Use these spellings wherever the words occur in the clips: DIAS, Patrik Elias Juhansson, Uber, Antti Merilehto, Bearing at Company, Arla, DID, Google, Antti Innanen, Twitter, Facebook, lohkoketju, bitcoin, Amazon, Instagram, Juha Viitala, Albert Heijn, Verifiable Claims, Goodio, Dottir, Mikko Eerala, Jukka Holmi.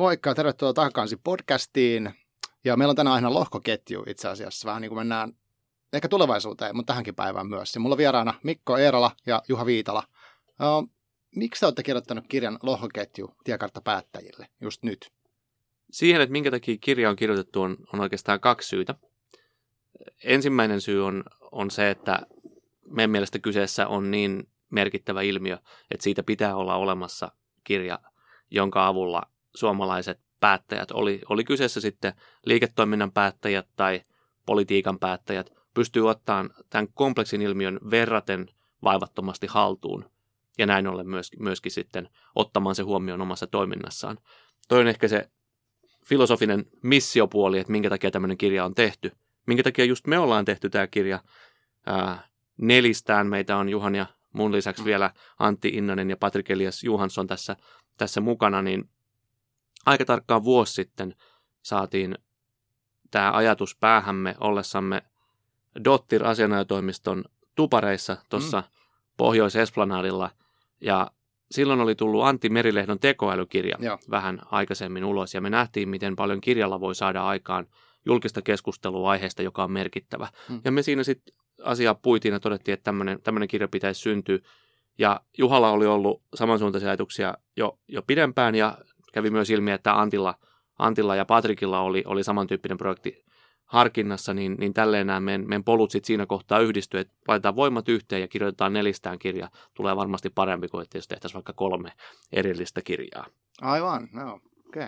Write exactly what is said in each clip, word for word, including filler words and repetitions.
Moikka, tervetuloa takaisin podcastiin. Ja meillä on tänään aina lohkoketju itse asiassa, vähän niin kuin mennään ehkä tulevaisuuteen, mutta tähänkin päivään myös. Ja mulla on vieraana Mikko Eerala ja Juha Viitala. Uh, miksi te olette kirjoittanut kirjan Lohkoketju tiekartta päättäjille just nyt? Siihen, että minkä takia kirja on kirjoitettu, on, on oikeastaan kaksi syytä. Ensimmäinen syy on, on se, että meidän mielestä kyseessä on niin merkittävä ilmiö, että siitä pitää olla olemassa kirja, jonka avulla suomalaiset päättäjät, oli, oli kyseessä sitten liiketoiminnan päättäjät tai politiikan päättäjät, pystyy ottamaan tämän kompleksin ilmiön verraten vaivattomasti haltuun ja näin ollen myöskin, myöskin sitten ottamaan se huomioon omassa toiminnassaan. Toi on ehkä se filosofinen missiopuoli, että minkä takia tämmöinen kirja on tehty. Minkä takia just me ollaan tehty tämä kirja. Ää, nelistään meitä on Juhan ja mun lisäksi vielä Antti Innanen ja Patrik Elias Juhansson tässä, tässä mukana, niin aika tarkkaan vuosi sitten saatiin tämä ajatus päähämme ollessamme Dottir asianajotoimiston tupareissa tuossa mm. Pohjois-Esplanadilla. Ja silloin oli tullut Antti Merilehdon tekoälykirja Joo. vähän aikaisemmin ulos, ja me nähtiin, miten paljon kirjalla voi saada aikaan julkista keskustelua aiheesta, joka on merkittävä. Mm. Ja me siinä sitten asiaa puitiin ja todettiin, että tämmöinen kirja pitäisi syntyä. Ja Juhalla oli ollut samansuuntaisia ajatuksia jo, jo pidempään, ja kävi myös ilmi, että Antilla, Antilla ja Patrikilla oli, oli samantyyppinen projekti harkinnassa, niin, niin tälleen nämä meidän, meidän polut sit siinä kohtaa yhdistyy, että laitetaan voimat yhteen ja kirjoitetaan nelistään kirja. Tulee varmasti parempi kuin, että jos tehtäisiin vaikka kolme erillistä kirjaa. Aivan, no, okei.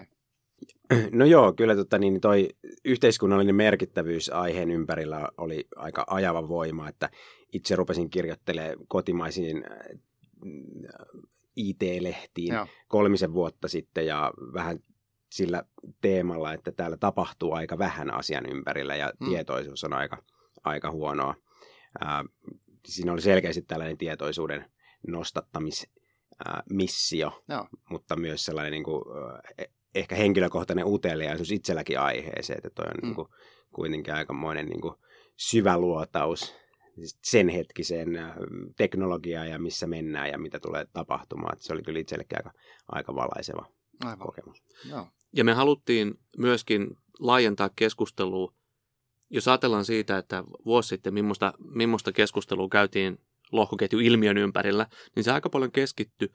Okay. No joo, kyllä totta, niin toi yhteiskunnallinen merkittävyys aiheen ympärillä oli aika ajava voima, että itse rupesin kirjoittelemaan kotimaisiin I T-lehtiin Joo. kolmisen vuotta sitten ja vähän sillä teemalla, että täällä tapahtuu aika vähän asian ympärillä ja mm. tietoisuus on aika, aika huonoa. Ää, siinä oli selkeästi tällainen tietoisuuden nostattamismissio, Joo. mutta myös sellainen niin kuin, ehkä henkilökohtainen uteliaisuus itselläkin aiheeseen, että toi on mm. niin kuin, kuitenkin aikamoinen niin kuin syväluotaus sen hetkiseen teknologiaan ja missä mennään ja mitä tulee tapahtumaan. Se oli kyllä itsellekin aika, aika valaiseva Aivan. kokemus. Joo. Ja me haluttiin myöskin laajentaa keskustelua, jos ajatellaan siitä, että vuosi sitten millaista, millaista keskustelua käytiin lohkoketjuilmiön ympärillä, niin se aika paljon keskittyi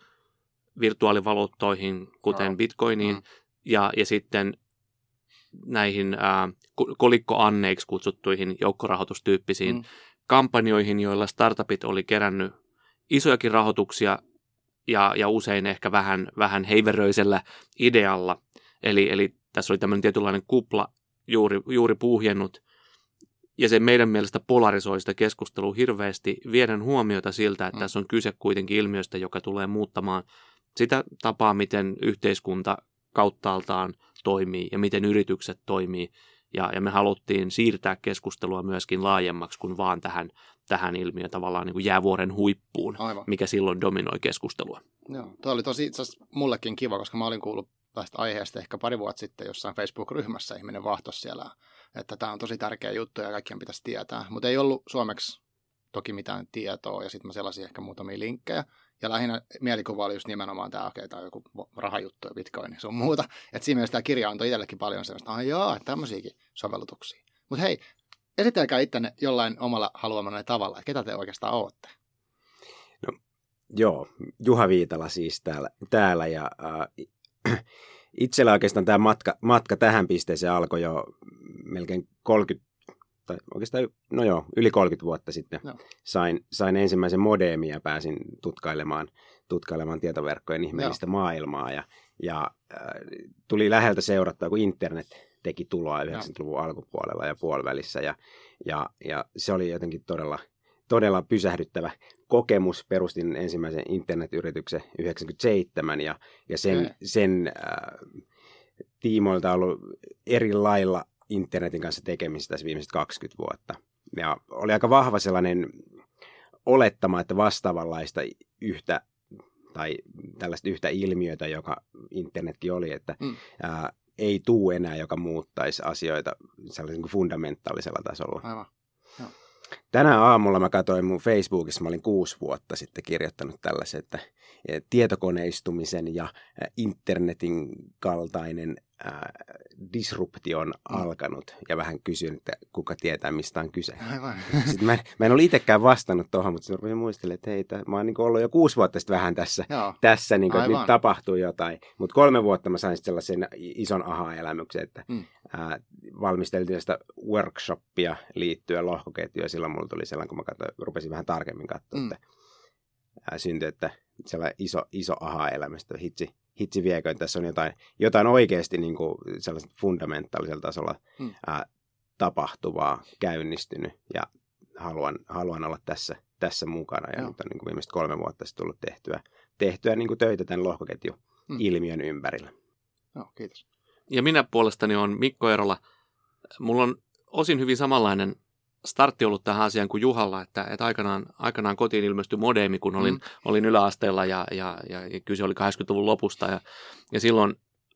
virtuaalivaluuttoihin, kuten no. bitcoiniin mm. ja, ja sitten näihin äh, kolikkoanneiksi kutsuttuihin joukkorahoitustyyppisiin mm. kampanjoihin, joilla startupit oli kerännyt isojakin rahoituksia ja, ja usein ehkä vähän, vähän heiveröisellä idealla. Eli, eli tässä oli tämmöinen tietynlainen kupla juuri, juuri puhjennut ja se meidän mielestä polarisoi sitä keskustelua hirveästi. Viedään huomiota siltä, että tässä on kyse kuitenkin ilmiöstä, joka tulee muuttamaan sitä tapaa, miten yhteiskunta kauttaaltaan toimii ja miten yritykset toimii. Ja, ja me haluttiin siirtää keskustelua myöskin laajemmaksi kuin vaan tähän, tähän ilmiöön, tavallaan niin kuin jäävuoren huippuun, Aivan. mikä silloin dominoi keskustelua. Joo, tuo oli tosi itse asiassa mullekin kiva, koska mä olin kuullut tästä aiheesta ehkä pari vuotta sitten jossain Facebook-ryhmässä, ihminen vahtosi siellä, että tämä on tosi tärkeä juttu ja kaikkien pitäisi tietää. Mutta ei ollut suomeksi toki mitään tietoa ja sitten mä selasin ehkä muutamia linkkejä. Ja lähinnä mielikuva oli just nimenomaan tämä, okei, okay, tämä on joku rahajuttu ja bitcoin ja sun muuta. Että siinä mielessä tämä kirja antoi itsellekin paljon sellaista, että jaa, tämmöisiäkin sovellutuksia. Mutta hei, esitelkää ittänne jollain omalla haluamanne tavalla, että ketä te oikeastaan ootte? No, joo, Juha Viitala siis täällä, täällä ja äh, itsellä oikeastaan tämä matka, matka tähän pisteeseen alkoi jo melkein kolmekymmentä tai oikeastaan, no joo, yli kolmekymmentä vuotta sitten no. sain, sain ensimmäisen modeemin ja pääsin tutkailemaan, tutkailemaan tietoverkkojen ihmeellistä no. maailmaa. Ja, ja äh, tuli läheltä seurattua, kun internet teki tuloa yhdeksänkymmentäluvun alkupuolella ja puolivälissä. Ja, ja, ja se oli jotenkin todella, todella pysähdyttävä kokemus. Perustin ensimmäisen internetyrityksen yhdeksänkymmentäseitsemän ja, ja sen, no. sen äh, tiimoilta ollut eri lailla internetin kanssa tekemistä tässä viimeiset kaksikymmentä vuotta. Ja oli aika vahva sellainen olettama, että vastaavanlaista yhtä tai tällaista yhtä ilmiötä, joka internetkin oli, että mm. ää, ei tuu enää, joka muuttaisi asioita sellaisen fundamentaalisella tasolla. Aivan. Tänä aamulla mä katsoin mun Facebookissa, mä olin kuusi vuotta sitten kirjoittanut tällaisen, että tietokoneistumisen ja internetin kaltainen ää, disruptio on alkanut. Ja vähän kysyin, että kuka tietää, mistä on kyse. Aivan. Sitten mä en, mä en ole itsekään vastannut tuohon, mutta sitten rupesin muistelemaan, että hei, tää, mä oon niin ollut jo kuusi vuotta sitten vähän tässä, tässä niin kuin, että nyt tapahtuu jotain. Mutta kolme vuotta mä sain sellaisen ison aha-elämyksen, että mm. ää, valmisteltiin sitä workshoppia liittyen lohkoketjuun. Silloin mulla tuli sellainen, kun mä katsoin, rupesin vähän tarkemmin katsoa, mm. että ää, syntyi, että sellainen iso, iso aha-elämästä, hitsi, hitsi vieköön. Tässä on jotain, jotain oikeasti niin kuin sellaisella fundamentaalisella tasolla mm. ää, tapahtuvaa, käynnistynyt ja haluan, haluan olla tässä, tässä mukana. Ja no. nyt on niin kuin viimeiset kolme vuotta sitten tullut tehtyä, tehtyä niin kuin töitä tämän lohkoketju-ilmiön mm. ympärillä. No, kiitos. Ja minä puolestani olen Mikko Eerala. Mulla on osin hyvin samanlainen startti ollut tähän asiaan kuin Juhalla, että, että aikanaan, aikanaan kotiin ilmestyi modeemi, kun olin, mm. olin yläasteella ja, ja, ja kyse oli kahdeksankymmentäluvun lopusta ja, ja silloin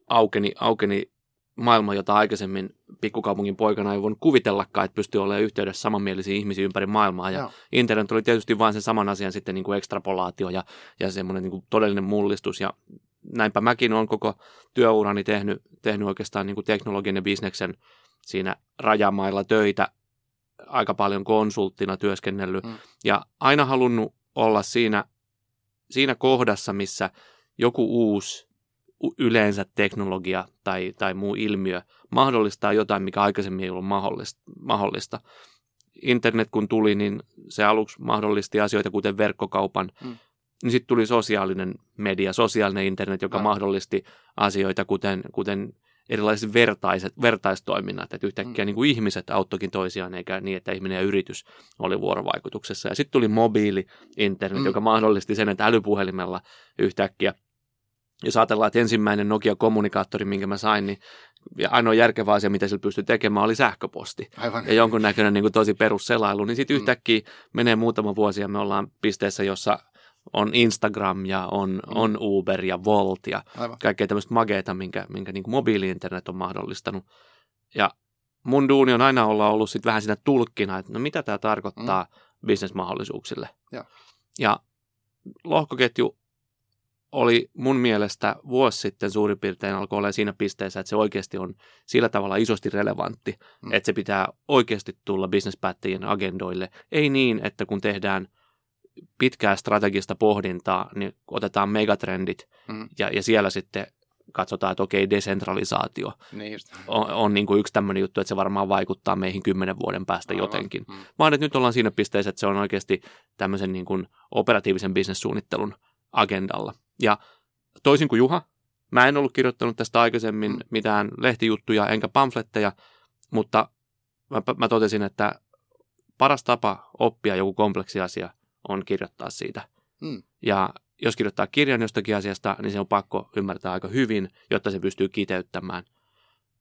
aukeni, aukeni maailma, jota aikaisemmin pikkukaupungin poikana ei voinut kuvitellakaan, että pystyy olemaan yhteydessä samanmielisiä ihmisiä ympäri maailmaa ja no. internet oli tietysti vain sen saman asian sitten niin kuin ekstrapolaatio ja, ja semmoinen niin kuin todellinen mullistus ja näinpä mäkin olen koko työurani tehnyt, tehnyt oikeastaan niin kuin teknologian ja bisneksen siinä rajamailla töitä aika paljon konsulttina työskennellyt mm. ja aina halunnut olla siinä, siinä kohdassa, missä joku uusi yleensä teknologia tai, tai muu ilmiö mahdollistaa jotain, mikä aikaisemmin ei ollut mahdollista. Internet kun tuli, niin se aluksi mahdollisti asioita kuten verkkokaupan, mm. niin sitten tuli sosiaalinen media, sosiaalinen internet, joka no. mahdollisti asioita kuten, kuten erilaiset vertaiset, vertaistoiminnat, että yhtäkkiä mm. niin kuin ihmiset auttoikin toisiaan, eikä niin, että ihminen ja yritys oli vuorovaikutuksessa. Ja sitten tuli mobiili-internet, mm. joka mahdollisti sen, että älypuhelimella yhtäkkiä, jos ajatellaan, että ensimmäinen Nokia-kommunikaattori, minkä mä sain, niin ja ainoa järkevä asia, mitä sillä pystyi tekemään, oli sähköposti. Aivan. Ja jonkunnäköinen niin kuin tosi perusselailu, niin sitten yhtäkkiä mm. menee muutama vuosi ja me ollaan pisteessä, jossa on Instagram ja on, on Uber ja Volt ja Aivan. kaikkea tämmöistä mageeta, minkä, minkä niin kuin mobiili-internet on mahdollistanut. Ja mun duuni on aina olla ollut sit vähän siinä tulkkina, että no mitä tämä tarkoittaa mm. bisnesmahdollisuuksille. Ja. ja lohkoketju oli mun mielestä vuosi sitten suurin piirtein alkoi olla siinä pisteessä, että se oikeasti on sillä tavalla isosti relevantti, mm. että se pitää oikeasti tulla bisnespäättäjien agendoille. Ei niin, että kun tehdään pitkää strategista pohdintaa, niin otetaan megatrendit mm. ja, ja siellä sitten katsotaan, että okei, desentralisaatio niin on, on niin kuin yksi tämmöinen juttu, että se varmaan vaikuttaa meihin kymmenen vuoden päästä Aivan. jotenkin. Mm. Vaan että nyt ollaan siinä pisteessä, että se on oikeasti tämmöisen niin kuin operatiivisen bisnessuunnittelun agendalla. Ja toisin kuin Juha, mä en ollut kirjoittanut tästä aikaisemmin mm. mitään lehtijuttuja enkä pamfletteja, mutta mä, mä totesin, että paras tapa oppia joku kompleksi asia on kirjoittaa siitä. Mm. Ja jos kirjoittaa kirjan jostakin asiasta, niin se on pakko ymmärtää aika hyvin, jotta se pystyy kiteyttämään.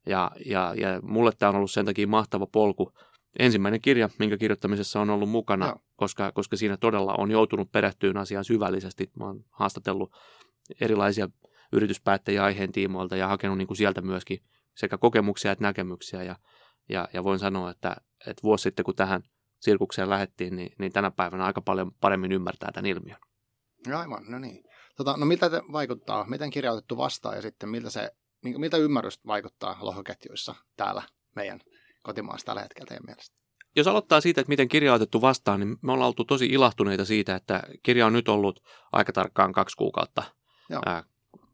Ja, ja, ja mulle tämä on ollut sen takia mahtava polku. Ensimmäinen kirja, minkä kirjoittamisessa on ollut mukana, no. koska, koska siinä todella on joutunut perehtyyn asiaan syvällisesti. Mä oon haastatellut erilaisia yrityspäättäjiä aiheen tiimoilta ja hakenut niin kuin sieltä myöskin sekä kokemuksia että näkemyksiä. Ja, ja, ja voin sanoa, että, että vuosi sitten, kun tähän sirkukseen lähdettiin, niin, niin tänä päivänä aika paljon paremmin ymmärtää tämän ilmiön. Aivan, no niin. Tota, no miltä se vaikuttaa? Miten kirja otettu vastaan ja sitten miltä, se, miltä ymmärrys vaikuttaa lohkoketjuissa täällä meidän kotimaassa tällä hetkellä teidän mielestä? Jos aloittaa siitä, että miten kirja otettu vastaan, niin me ollaan oltu tosi ilahtuneita siitä, että kirja on nyt ollut aika tarkkaan kaksi kuukautta ää,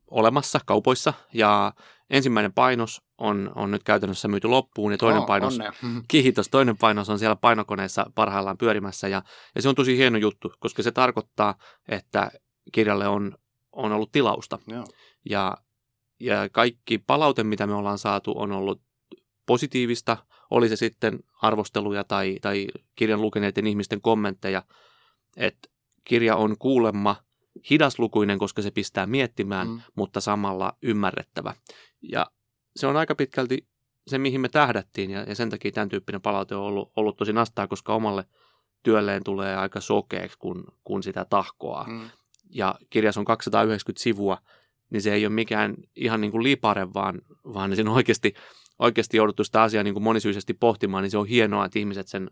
olemassa kaupoissa ja ensimmäinen painos on, on nyt käytännössä myyty loppuun ja toinen, oh, painos, kiitos, toinen painos on siellä painokoneessa parhaillaan pyörimässä ja, ja se on tosi hieno juttu, koska se tarkoittaa, että kirjalle on, on ollut tilausta. Joo. Ja, ja kaikki palaute, mitä me ollaan saatu, on ollut positiivista, oli se sitten arvosteluja tai, tai kirjan lukeneiden ihmisten kommentteja, että kirja on kuulemma hidaslukuinen, koska se pistää miettimään, mm. mutta samalla ymmärrettävä. Ja se on aika pitkälti se, mihin me tähdättiin, ja, ja sen takia tämän tyyppinen palaute on ollut, ollut tosi nastaa, koska omalle työlleen tulee aika sokeeksi, kun, kun sitä tahkoaa. Mm. Ja kirjassa on kaksisataayhdeksänkymmentä sivua, niin se ei ole mikään ihan niin kuin lipare, vaan, vaan siinä oikeasti, oikeasti jouduttu sitä asiaa niin kuin monisyisesti pohtimaan, niin se on hienoa, että ihmiset sen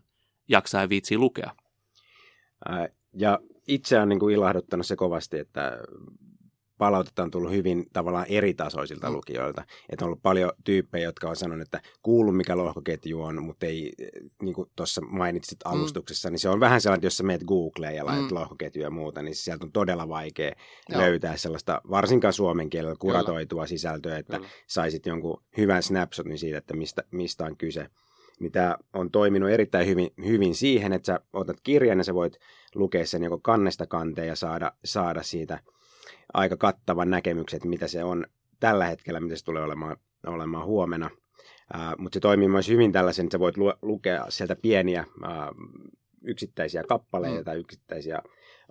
jaksaa ja viitsii lukea. Ja itse on niin kuin ilahduttanut se kovasti, että palautetta on tullut hyvin tavallaan eritasoisilta lukijoilta. Että on ollut paljon tyyppejä, jotka on sanonut, että kuullut mikä lohkoketju on, mutta ei, niin kuin tuossa mainitsit alustuksessa, mm. niin se on vähän sellainen, että jos sä meet Googleen ja laitat mm. lohkoketjuja ja muuta, niin sieltä on todella vaikea Joo. löytää sellaista, varsinkaan suomen kielellä, kuratoitua Kyllä. sisältöä, että Kyllä. saisit jonkun hyvän snapshotin siitä, että mistä, mistä on kyse. Niin tämä on toiminut erittäin hyvin, hyvin siihen, että sä otat kirjan ja sä voit lukea sen joko kannesta kanteen ja saada, saada siitä aika kattavan näkemykset, mitä se on tällä hetkellä, mitä se tulee olemaan, olemaan huomenna. Ää, mutta se toimii myös hyvin tällaisen, että sä voit lu- lukea sieltä pieniä ää, yksittäisiä kappaleita tai mm. yksittäisiä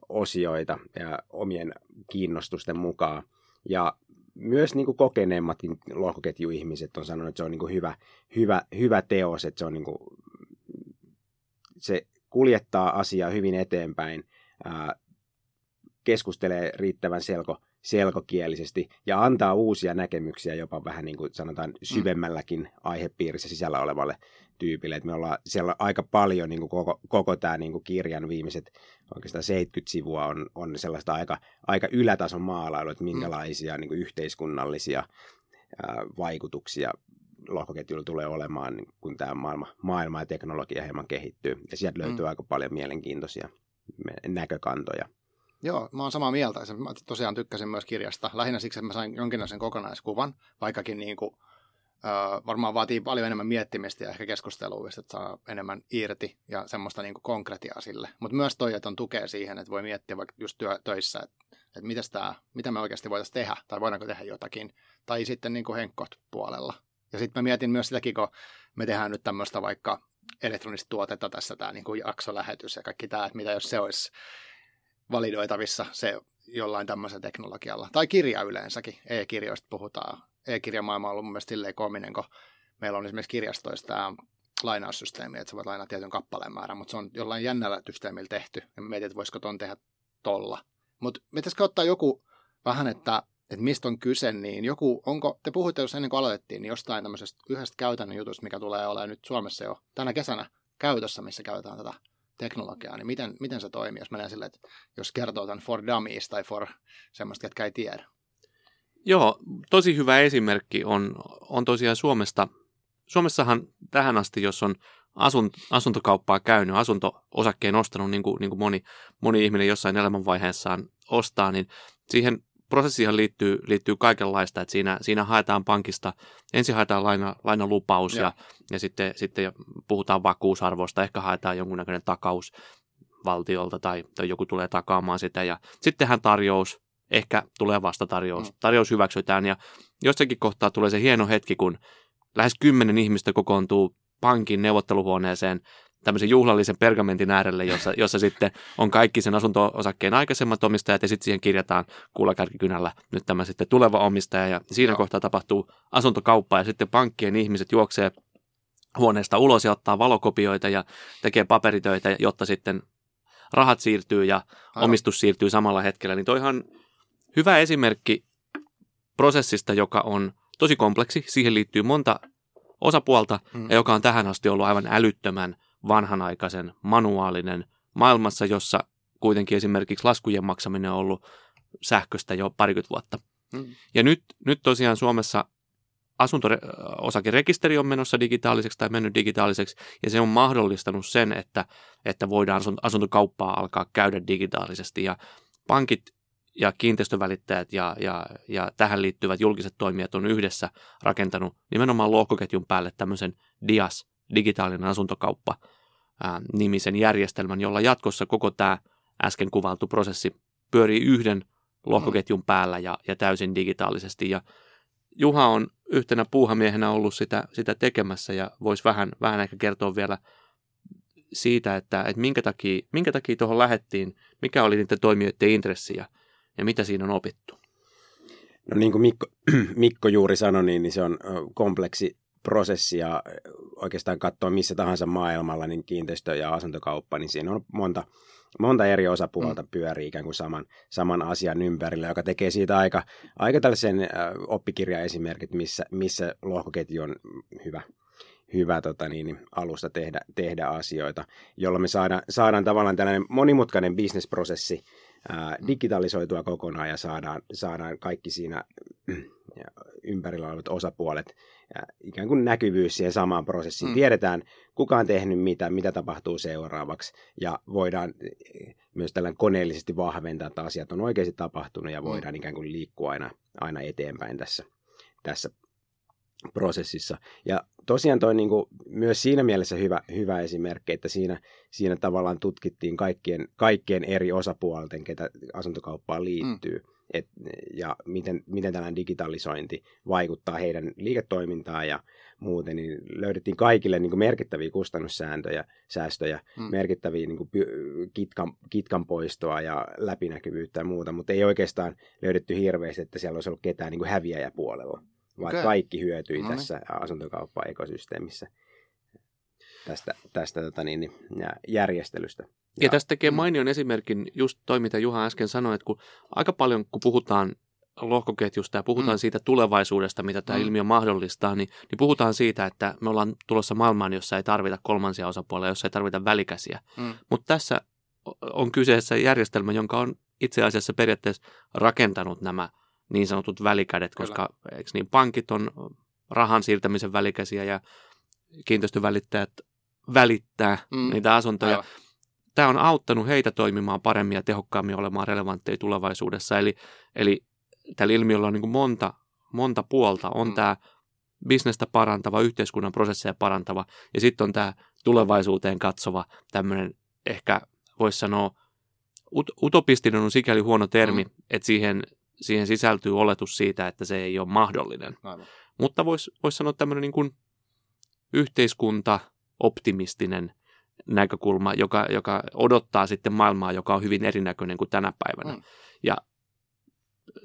osioita ja omien kiinnostusten mukaan. Ja myös niin kuin kokeneemmatkin lohkoketjuihmiset on sanonut, että se on niin kuin hyvä, hyvä, hyvä teos, että se, on niin kuin, se kuljettaa asiaa hyvin eteenpäin, ää, keskustelee riittävän selko, selkokielisesti ja antaa uusia näkemyksiä jopa vähän niin kuin sanotaan syvemmälläkin aihepiirissä sisällä olevalle tyypille. Et me ollaan siellä aika paljon niin kuin koko, koko tämä niin kuin kirjan viimeiset oikeastaan seitsemänkymmentä sivua on, on sellaista aika, aika ylätason maalailua, että minkälaisia niin kuin yhteiskunnallisia ää, vaikutuksia lohkoketjulla tulee olemaan, niin kun tämä maailma, maailma ja teknologia hieman kehittyy. Ja sieltä löytyy mm. aika paljon mielenkiintoisia näkökantoja. Joo, mä oon samaa mieltä. Mä tosiaan tykkäsin myös kirjasta. Lähinnä siksi, että mä sain jonkinlaisen kokonaiskuvan, vaikkakin niin kuin, äh, varmaan vaatii paljon enemmän miettimistä ja ehkä keskustelua, että saa enemmän irti ja semmoista niin kuin konkretiaa sille. Mutta myös toi, että on tukea siihen, että voi miettiä vaikka just työ, töissä, että, että mitäs tää, mitä me oikeasti voitaisiin tehdä tai voidaanko tehdä jotakin. Tai sitten niin kuin henkkot puolella. Ja sitten mä mietin myös sitäkin, kun me tehdään nyt tämmöistä vaikka elektronista tuotetta tässä, tämä niin kuin jaksolähetys ja kaikki tämä, että mitä jos se olisi validoitavissa se jollain tämmöisellä teknologialla. Tai kirja yleensäkin. E-kirjoista puhutaan. E-kirjamaailma on ollut mun mielestä silleen koominen, kun meillä on esimerkiksi kirjastoissa tämä lainaussysteemi, että sä voit lainaa tietyn kappaleen määrän, mutta se on jollain jännällä systeemillä tehty. Ja mä mietin, että voisiko ton tehdä tolla. Mutta pitäisikö ottaa joku vähän, että, että mistä on kyse, niin joku, onko, te puhuitte, jos ennen kuin aloitettiin, niin jostain tämmöisestä yhdestä käytännön jutusta, mikä tulee olemaan nyt Suomessa jo tänä kesänä käytössä, missä käytetään tätä teknologiaa, niin miten, miten se toimii, jos menee silleen, että jos kertoo tämän for dummies tai for semmoista, ketkä ei tiedä? Joo, tosi hyvä esimerkki on, on tosiaan Suomesta. Suomessahan tähän asti, jos on asunt, asuntokauppaa käynyt, asunto-osakkeen ostanut, niin kuin, niin kuin moni, moni ihminen jossain elämänvaiheessaan ostaa, niin siihen prosessiin liittyy, liittyy kaikenlaista, että siinä, siinä haetaan pankista, ensin haetaan laina, lainalupaus ja, ja, ja sitten, sitten puhutaan vakuusarvosta, ehkä haetaan jonkunnäköinen takaus valtiolta tai, tai joku tulee takaamaan sitä ja sittenhän tarjous, ehkä tulee vastatarjous, mm. tarjous hyväksytään ja jossakin kohtaa tulee se hieno hetki, kun lähes kymmenen ihmistä kokoontuu pankin neuvotteluhuoneeseen tämmöisen juhlallisen pergamentin äärelle, jossa, jossa sitten on kaikki sen asunto-osakkeen aikaisemmat omistajat ja sitten siihen kirjataan kuulakärkikynällä nyt tämä sitten tuleva omistaja ja siinä Joo. kohtaa tapahtuu asuntokauppa ja sitten pankkien ihmiset juoksee huoneesta ulos ja ottaa valokopioita ja tekee paperitöitä, jotta sitten rahat siirtyy ja Aivan. omistus siirtyy samalla hetkellä. Niin toi ihan hyvä esimerkki prosessista, joka on tosi kompleksi, siihen liittyy monta osapuolta hmm. ja joka on tähän asti ollut aivan älyttömän vanhanaikaisen, manuaalinen maailmassa, jossa kuitenkin esimerkiksi laskujen maksaminen on ollut sähköistä jo parikymmentä vuotta. Mm. Ja nyt, nyt tosiaan Suomessa asunto-osakerekisteri on menossa digitaaliseksi tai mennyt digitaaliseksi, ja se on mahdollistanut sen, että, että voidaan asuntokauppaa alkaa käydä digitaalisesti, ja pankit ja kiinteistövälittäjät ja, ja, ja tähän liittyvät julkiset toimijat on yhdessä rakentanut nimenomaan lohkoketjun päälle tämmöisen D I A S, digitaalinen asuntokauppa, nimisen järjestelmän, jolla jatkossa koko tämä äsken kuvailtu prosessi pyörii yhden lohkoketjun päällä ja, ja täysin digitaalisesti. Ja Juha on yhtenä puuhamiehenä ollut sitä, sitä tekemässä ja voisi vähän, vähän ehkä kertoa vielä siitä, että, että minkä takia, minkä takia tuohon lähdettiin, mikä oli niiden toimijoiden intressi ja, ja mitä siinä on opittu. No niin kuin Mikko, Mikko juuri sanoi, niin se on kompleksi prosessi ja oikeastaan katsoa missä tahansa maailmalla, niin kiinteistö- ja asuntokauppa, niin siinä on monta, monta eri osapuolta pyörii ikään kuin saman, saman asian ympärillä, joka tekee siitä aika, aika tällaisen oppikirjaesimerkit, missä, missä lohkoketju on hyvä, hyvä tota niin, alusta tehdä, tehdä asioita, jolla me saadaan, saadaan tavallaan tällainen monimutkainen bisnesprosessi ää, digitalisoitua kokonaan ja saadaan, saadaan kaikki siinä ympärillä olevat osapuolet ja ikään kuin näkyvyys siihen samaan prosessiin. Mm. Tiedetään, kuka on tehnyt mitä, mitä tapahtuu seuraavaksi ja voidaan myös tällainen koneellisesti vahventaa, että asiat on oikeasti tapahtunut ja voidaan mm. ikään kuin liikkua aina, aina eteenpäin tässä, tässä prosessissa. Ja tosiaan toi niin kuin myös siinä mielessä hyvä, hyvä esimerkki, että siinä, siinä tavallaan tutkittiin kaikkien, kaikkien eri osapuolten, ketä asuntokauppaan liittyy. Mm. Et, ja miten, miten tällainen digitalisointi vaikuttaa heidän liiketoimintaan ja muuten, niin löydettiin kaikille niin kuin merkittäviä kustannussääntöjä, säästöjä, mm. merkittäviä niin kuin kitkan, kitkan poistoa ja läpinäkyvyyttä ja muuta, mutta ei oikeastaan löydetty hirveästi, että siellä olisi ollut ketään niin kuin häviäjäpuolella, vaan okay. kaikki hyötyi no niin. tässä asuntokauppa-ekosysteemissä tästä, tästä tota niin, järjestelystä. Ja, ja tästä tekee mainion esimerkin just toi, mitä Juha äsken sanoi, että kun aika paljon kun puhutaan lohkoketjusta ja puhutaan mm. siitä tulevaisuudesta, mitä tämä mm. ilmiö mahdollistaa, niin, niin puhutaan siitä, että me ollaan tulossa maailmaan, jossa ei tarvita kolmansia osapuolia, jossa ei tarvita välikäsiä. Mm. Mutta tässä on kyseessä järjestelmä, jonka on itse asiassa periaatteessa rakentanut nämä niin sanotut välikädet, koska eikö niin, pankit on rahan siirtämisen välikäsiä ja kiinteistövälittäjät välittää mm. niitä asuntoja. Aivan. Tämä on auttanut heitä toimimaan paremmin ja tehokkaammin olemaan relevantteja tulevaisuudessa. Eli, eli tällä ilmiöllä on niin kuin monta, monta puolta. On mm. tämä bisnestä parantava, yhteiskunnan prosesseja parantava ja sitten on tämä tulevaisuuteen katsova tämmöinen ehkä voisi sanoa ut- utopistinen on sikäli huono termi, mm. että siihen, siihen sisältyy oletus siitä, että se ei ole mahdollinen. Aivan. Mutta voisi vois sanoa tämmöinen niin kuin yhteiskuntaoptimistinen näkökulma, joka, joka odottaa sitten maailmaa, joka on hyvin erinäköinen kuin tänä päivänä. Mm. Ja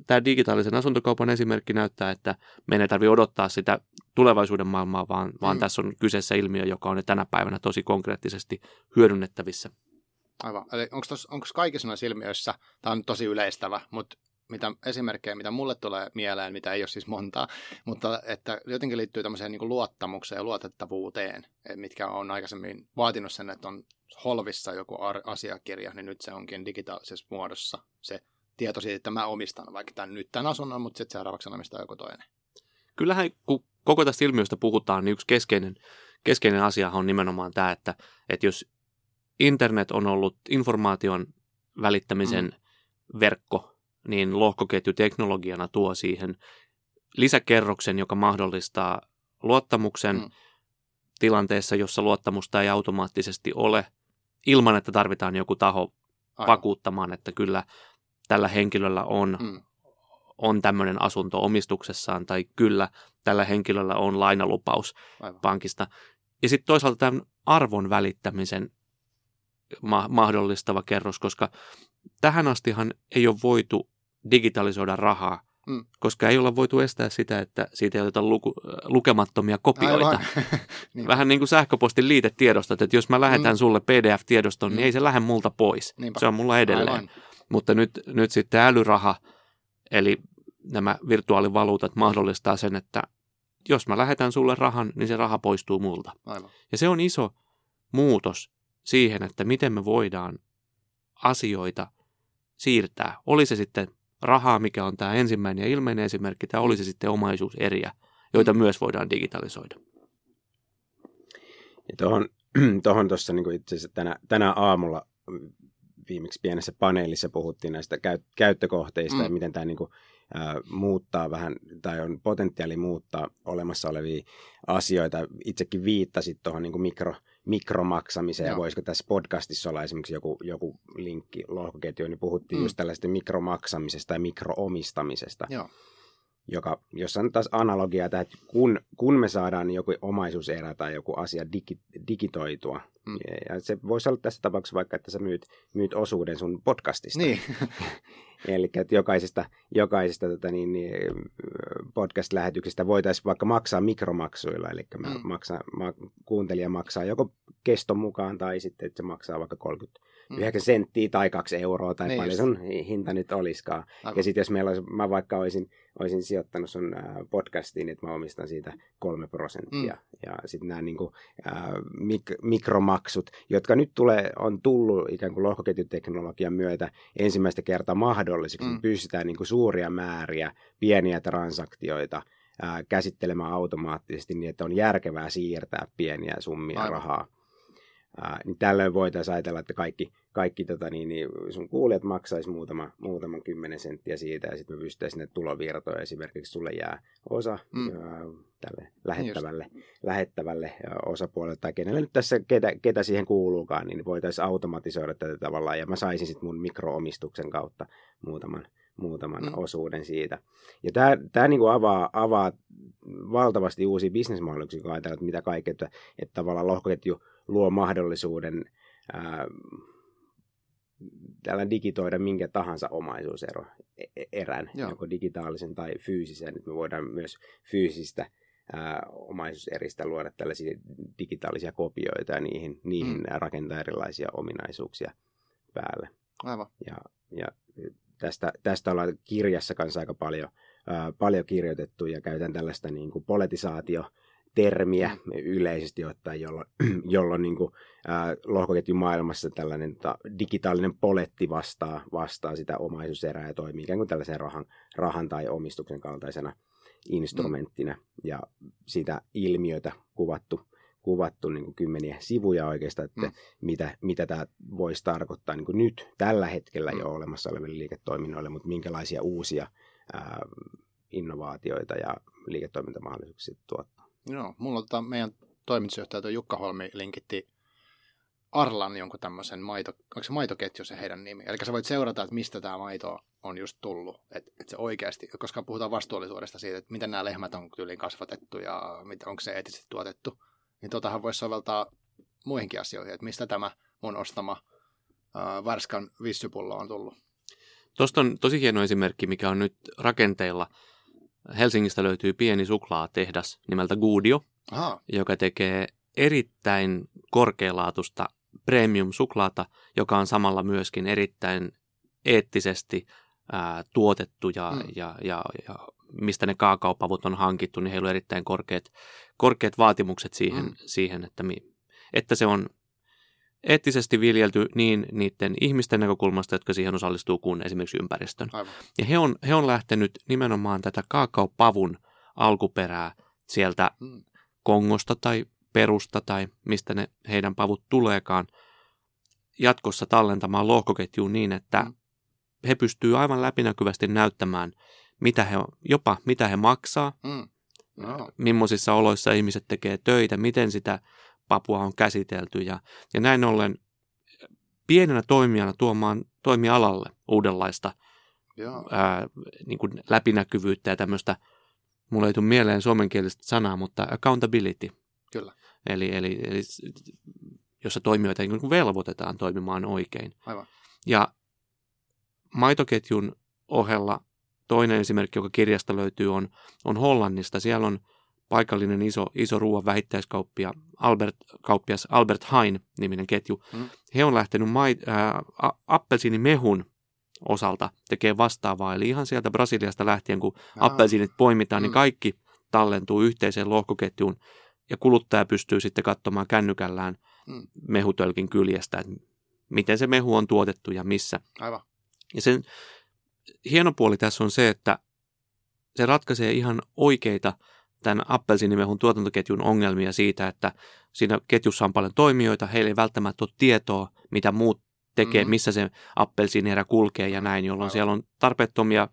tämä digitaalisen asuntokaupan esimerkki näyttää, että meidän ei tarvitse odottaa sitä tulevaisuuden maailmaa, vaan, vaan mm. tässä on kyseessä ilmiö, joka on jo tänä päivänä tosi konkreettisesti hyödynnettävissä. Aivan. Eli onko kaikissa noissa ilmiöissä, tämä on tosi yleistävä, mutta mitä esimerkkejä, mitä mulle tulee mieleen, mitä ei ole siis montaa, mutta että jotenkin liittyy tämmöiseen niin kuin luottamukseen ja luotettavuuteen, mitkä on aikaisemmin vaatinut sen, että on holvissa joku asiakirja, niin nyt se onkin digitaalisessa muodossa se tieto siitä, että mä omistan vaikka tämän, nyt tämän asunnon, mutta sitten seuraavaksi omistaa joku toinen. Kyllähän kun koko tästä ilmiöstä puhutaan, niin yksi keskeinen, keskeinen asia on nimenomaan tämä, että, että jos internet on ollut informaation välittämisen mm. verkko, niin lohkoketjuteknologiana tuo siihen lisäkerroksen, joka mahdollistaa luottamuksen mm. tilanteessa, jossa luottamusta ei automaattisesti ole, ilman että tarvitaan joku taho Aivan. vakuuttamaan, että kyllä tällä henkilöllä on, mm. on tämmöinen asunto omistuksessaan, tai kyllä tällä henkilöllä on lainalupaus Aivan. pankista. Ja sitten toisaalta tämän arvon välittämisen ma- mahdollistava kerros, koska tähän astihan ei ole voitu digitalisoida rahaa, mm. koska ei olla voitu estää sitä, että siitä ei oteta luku, lukemattomia kopioita. niin. Vähän niin kuin sähköpostin liitetiedosta, että jos mä lähetän mm. sulle P D F-tiedoston, mm. niin ei se lähde multa pois. Niinpä. Se on mulla edelleen. Aivan. Mutta nyt, nyt sitten älyraha, eli nämä virtuaalivaluutat mahdollistaa sen, että jos mä lähetän sulle rahan, niin se raha poistuu multa. Aivan. Ja se on iso muutos siihen, että miten me voidaan asioita siirtää. Oli se sitten rahaa, mikä on tämä ensimmäinen ja ilmeinen esimerkki, tai oli se sitten omaisuuseriä, joita myös voidaan digitalisoida. Tuohon tuossa niin itse asiassa tänä, tänä aamulla viimeksi pienessä paneelissa puhuttiin näistä käyt, käyttökohteista mm. ja miten tämä niin kuin, ä, muuttaa vähän, tai on potentiaali muuttaa olemassa olevia asioita. Itsekin viittasit tuohon niin kuin mikro mikromaksamiseen, ja voisiko tässä podcastissa olla esimerkiksi joku, joku linkki lohkoketjuun, niin puhuttiin mm. just tällaisesta mikromaksamisesta ja mikrooomistamisesta, Joo. joka, jossa on taas analogia, että kun, kun me saadaan joku omaisuuserä tai joku asia digi, digitoitua, mm. ja se voisi olla tässä tapauksessa vaikka, että sä myyt, myyt osuuden sun podcastista. Niin. Eli että jokaisesta, jokaisesta tota niin, podcast-lähetyksestä voitaisiin vaikka maksaa mikromaksuilla, eli mä mm. maksan, mä, kuuntelija maksaa joko keston mukaan tai sitten, että se maksaa vaikka 30, yhdeksän senttiä tai kaksi euroa tai niin paljon just. Sun hinta nyt olisikaan. Aivan. Ja sitten jos meillä olisi, mä vaikka olisin, olisin sijoittanut sun podcastiin, että mä omistan siitä kolme prosenttia. Mm. Ja sitten nämä niinku, äh, mik- mikromaksut, jotka nyt tulee, on tullut ikään kuin lohkoketjuteknologian myötä ensimmäistä kertaa mahdollisiksi. Mm. Pystytään niinku suuria määriä, pieniä transaktioita äh, käsittelemään automaattisesti niin, että on järkevää siirtää pieniä summia Aivan. rahaa. Ää, niin tällöin voitaisiin ajatella, että kaikki, kaikki tota, niin, niin sun kuulijat maksaisi muutama, muutaman kymmenen senttiä siitä ja sitten me pystyisimme sinne tulovirtoja. Esimerkiksi sulle jää osa mm. ää, tälle lähettävälle, lähettävälle osapuolelle tai kenelle nyt tässä ketä, ketä siihen kuuluukaan, niin voitaisiin automatisoida tätä tavallaan ja mä saisin sitten mun mikroomistuksen kautta muutaman, muutaman mm. osuuden siitä. Ja tämä, tämä niin kuin avaa, avaa valtavasti uusia bisnesmahdollisuuksia, kun ajatellaan, että mitä kaikkea, että, että tavallaan lohkoketju luo mahdollisuuden ää, tällä digitoida minkä tahansa omaisuusero erän, Joo. joko digitaalisen tai fyysisen. Nyt me voidaan myös fyysistä ää, omaisuuseristä luoda tällaisia digitaalisia kopioita ja niihin, niihin mm. rakentaa erilaisia ominaisuuksia päälle. Aivan. Ja, ja tästä, tästä ollaan kirjassa kanssa aika paljon, ää, paljon kirjoitettu ja käytän tällaista niin kuin politisaatio termiä yleisesti ottaen, jolloin, jolloin niin kuin, ää, lohkoketjumaailmassa tällainen ta, digitaalinen poletti vastaa, vastaa sitä omaisuuserää ja toimii ikään kuin tällaisen rahan, rahan tai omistuksen kaltaisena instrumenttina. Mm. Ja siitä ilmiötä kuvattu, kuvattu niin kuin kymmeniä sivuja oikeastaan, että mm. mitä, mitä tämä voisi tarkoittaa niin kuin nyt tällä hetkellä jo olemassa oleville liiketoiminnoille, mutta minkälaisia uusia ää, innovaatioita ja liiketoimintamahdollisuuksia tuottaa. Joo, mulla tota, meidän toimitusjohtaja Jukka Holmi linkitti Arlan jonkun tämmöisen maito, onko se maitoketju se heidän nimi? Eli sä voit seurata, että mistä tämä maito on just tullut, että et se oikeasti, koska puhutaan vastuullisuudesta siitä, että miten nämä lehmät on tyyliin kasvatettu ja onko se eettisesti tuotettu, niin tuotahan voisi soveltaa muihinkin asioihin, että mistä tämä mun ostama äh, varskan vissypullo on tullut. Tuosta on tosi hieno esimerkki, mikä on nyt rakenteilla. Helsingistä löytyy pieni suklaatehdas nimeltä Goodio, Aha. joka tekee erittäin korkealaatusta premium-suklaata, joka on samalla myöskin erittäin eettisesti ää, tuotettu ja, mm. ja, ja, ja mistä ne kaakaopavut on hankittu, niin heillä on erittäin korkeat, korkeat vaatimukset siihen, mm. siihen että, mi, että se on eettisesti viljelty niin niiden ihmisten näkökulmasta, jotka siihen osallistuu, kuin esimerkiksi ympäristön. Aivan. Ja he on, he on lähtenyt nimenomaan tätä kaakaopavun alkuperää sieltä mm. Kongosta tai Perusta tai mistä ne heidän pavut tuleekaan jatkossa tallentamaan lohkoketjuun niin, että mm. he pystyvät aivan läpinäkyvästi näyttämään, mitä he, jopa mitä he maksaa, mm. no. millaisissa oloissa ihmiset tekee töitä, miten sitä papua on käsitelty ja, ja näin ollen pienenä toimijana tuomaan toimialalle uudenlaista ää, niin kuin läpinäkyvyyttä ja tämmöistä, mulle ei tule mieleen suomenkielistä sanaa, mutta accountability. Kyllä. Eli, eli, eli jossa toimijoita niin kuin velvoitetaan toimimaan oikein. Aivan. Ja maitoketjun ohella toinen esimerkki, joka kirjasta löytyy, on, on Hollannista. Siellä on paikallinen iso, iso ruoan vähittäiskauppia, Albert, kauppias Albert Heijn-niminen ketju. Mm. He on lähtenyt mai, ää, appelsiinimehun osalta tekee vastaavaa. Eli ihan sieltä Brasiliasta lähtien, kun Aha. appelsiinit poimitaan, mm. niin kaikki tallentuu yhteiseen lohkoketjuun. Ja kuluttaja pystyy sitten katsomaan kännykällään mm. mehutölkin kyljestä, että miten se mehu on tuotettu ja missä. Aivan. Ja sen hieno puoli tässä on se, että se ratkaisee ihan oikeita tämän appelsiinimehun tuotantoketjun ongelmia siitä, että siinä ketjussa on paljon toimijoita, heillä ei välttämättä ole tietoa, mitä muut tekee, mm-hmm. missä se appelsiinierä kulkee ja näin, jolloin Aivan. siellä on tarpeettomia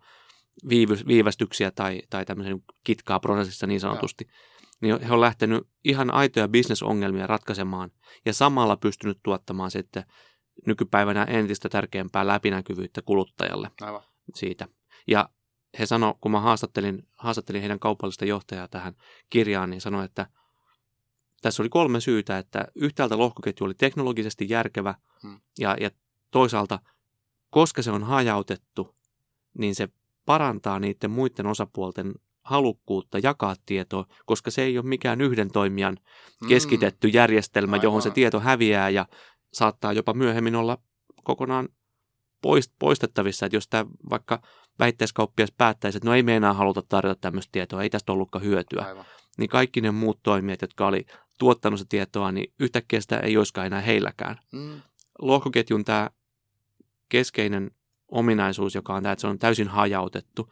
viivy- viivästyksiä tai, tai tämmöisen kitkaa prosessissa niin sanotusti. Aivan. Niin he on lähtenyt ihan aitoja bisnesongelmia ratkaisemaan ja samalla pystynyt tuottamaan sitten nykypäivänä entistä tärkeämpää läpinäkyvyyttä kuluttajalle Aivan. siitä. Ja he sanoi, kun mä haastattelin, haastattelin heidän kaupallista johtajaa tähän kirjaan, niin sanoi, että tässä oli kolme syytä, että yhtäältä lohkoketju oli teknologisesti järkevä hmm. ja, ja toisaalta, koska se on hajautettu, niin se parantaa niiden muiden osapuolten halukkuutta jakaa tietoa, koska se ei ole mikään yhden toimijan keskitetty järjestelmä, hmm. Aivan. johon se tieto häviää ja saattaa jopa myöhemmin olla kokonaan poistettavissa, että jos tämä vaikka vähittäiskauppias päättäisi, että no ei me enää haluta tarjota tämmöistä tietoa, ei tästä ollutkaan hyötyä, aivan, niin kaikki ne muut toimijat, jotka oli tuottanut sitä tietoa, niin yhtäkkiä sitä ei olisikaan enää heilläkään. Mm. Lohkoketjun tämä keskeinen ominaisuus, joka on tämä, että se on täysin hajautettu,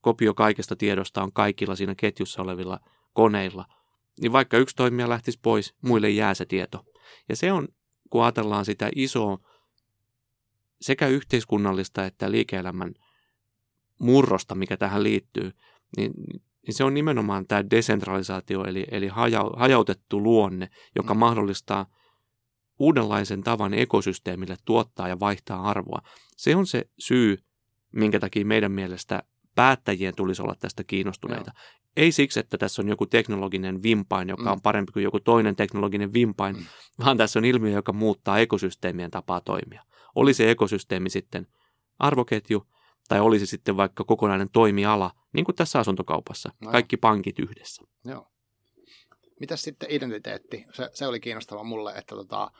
kopio kaikesta tiedosta on kaikilla siinä ketjussa olevilla koneilla, niin vaikka yksi toimija lähtisi pois, muille jää se tieto. Ja se on, kun ajatellaan sitä isoa sekä yhteiskunnallista että liike-elämän murrosta, mikä tähän liittyy, niin, niin se on nimenomaan tämä desentralisaatio, eli, eli hajautettu luonne, joka mm. mahdollistaa uudenlaisen tavan ekosysteemille tuottaa ja vaihtaa arvoa. Se on se syy, minkä takia meidän mielestä päättäjien tulisi olla tästä kiinnostuneita. Joo. Ei siksi, että tässä on joku teknologinen vimpain, joka mm. on parempi kuin joku toinen teknologinen vimpain, mm. vaan tässä on ilmiö, joka muuttaa ekosysteemien tapaa toimia. Oli se ekosysteemi sitten arvoketju tai olisi sitten vaikka kokonainen toimiala, niin kuin tässä asuntokaupassa. No kaikki jo. Pankit yhdessä. Joo. Mitäs sitten identiteetti? Se, se oli kiinnostava mulle, että tota,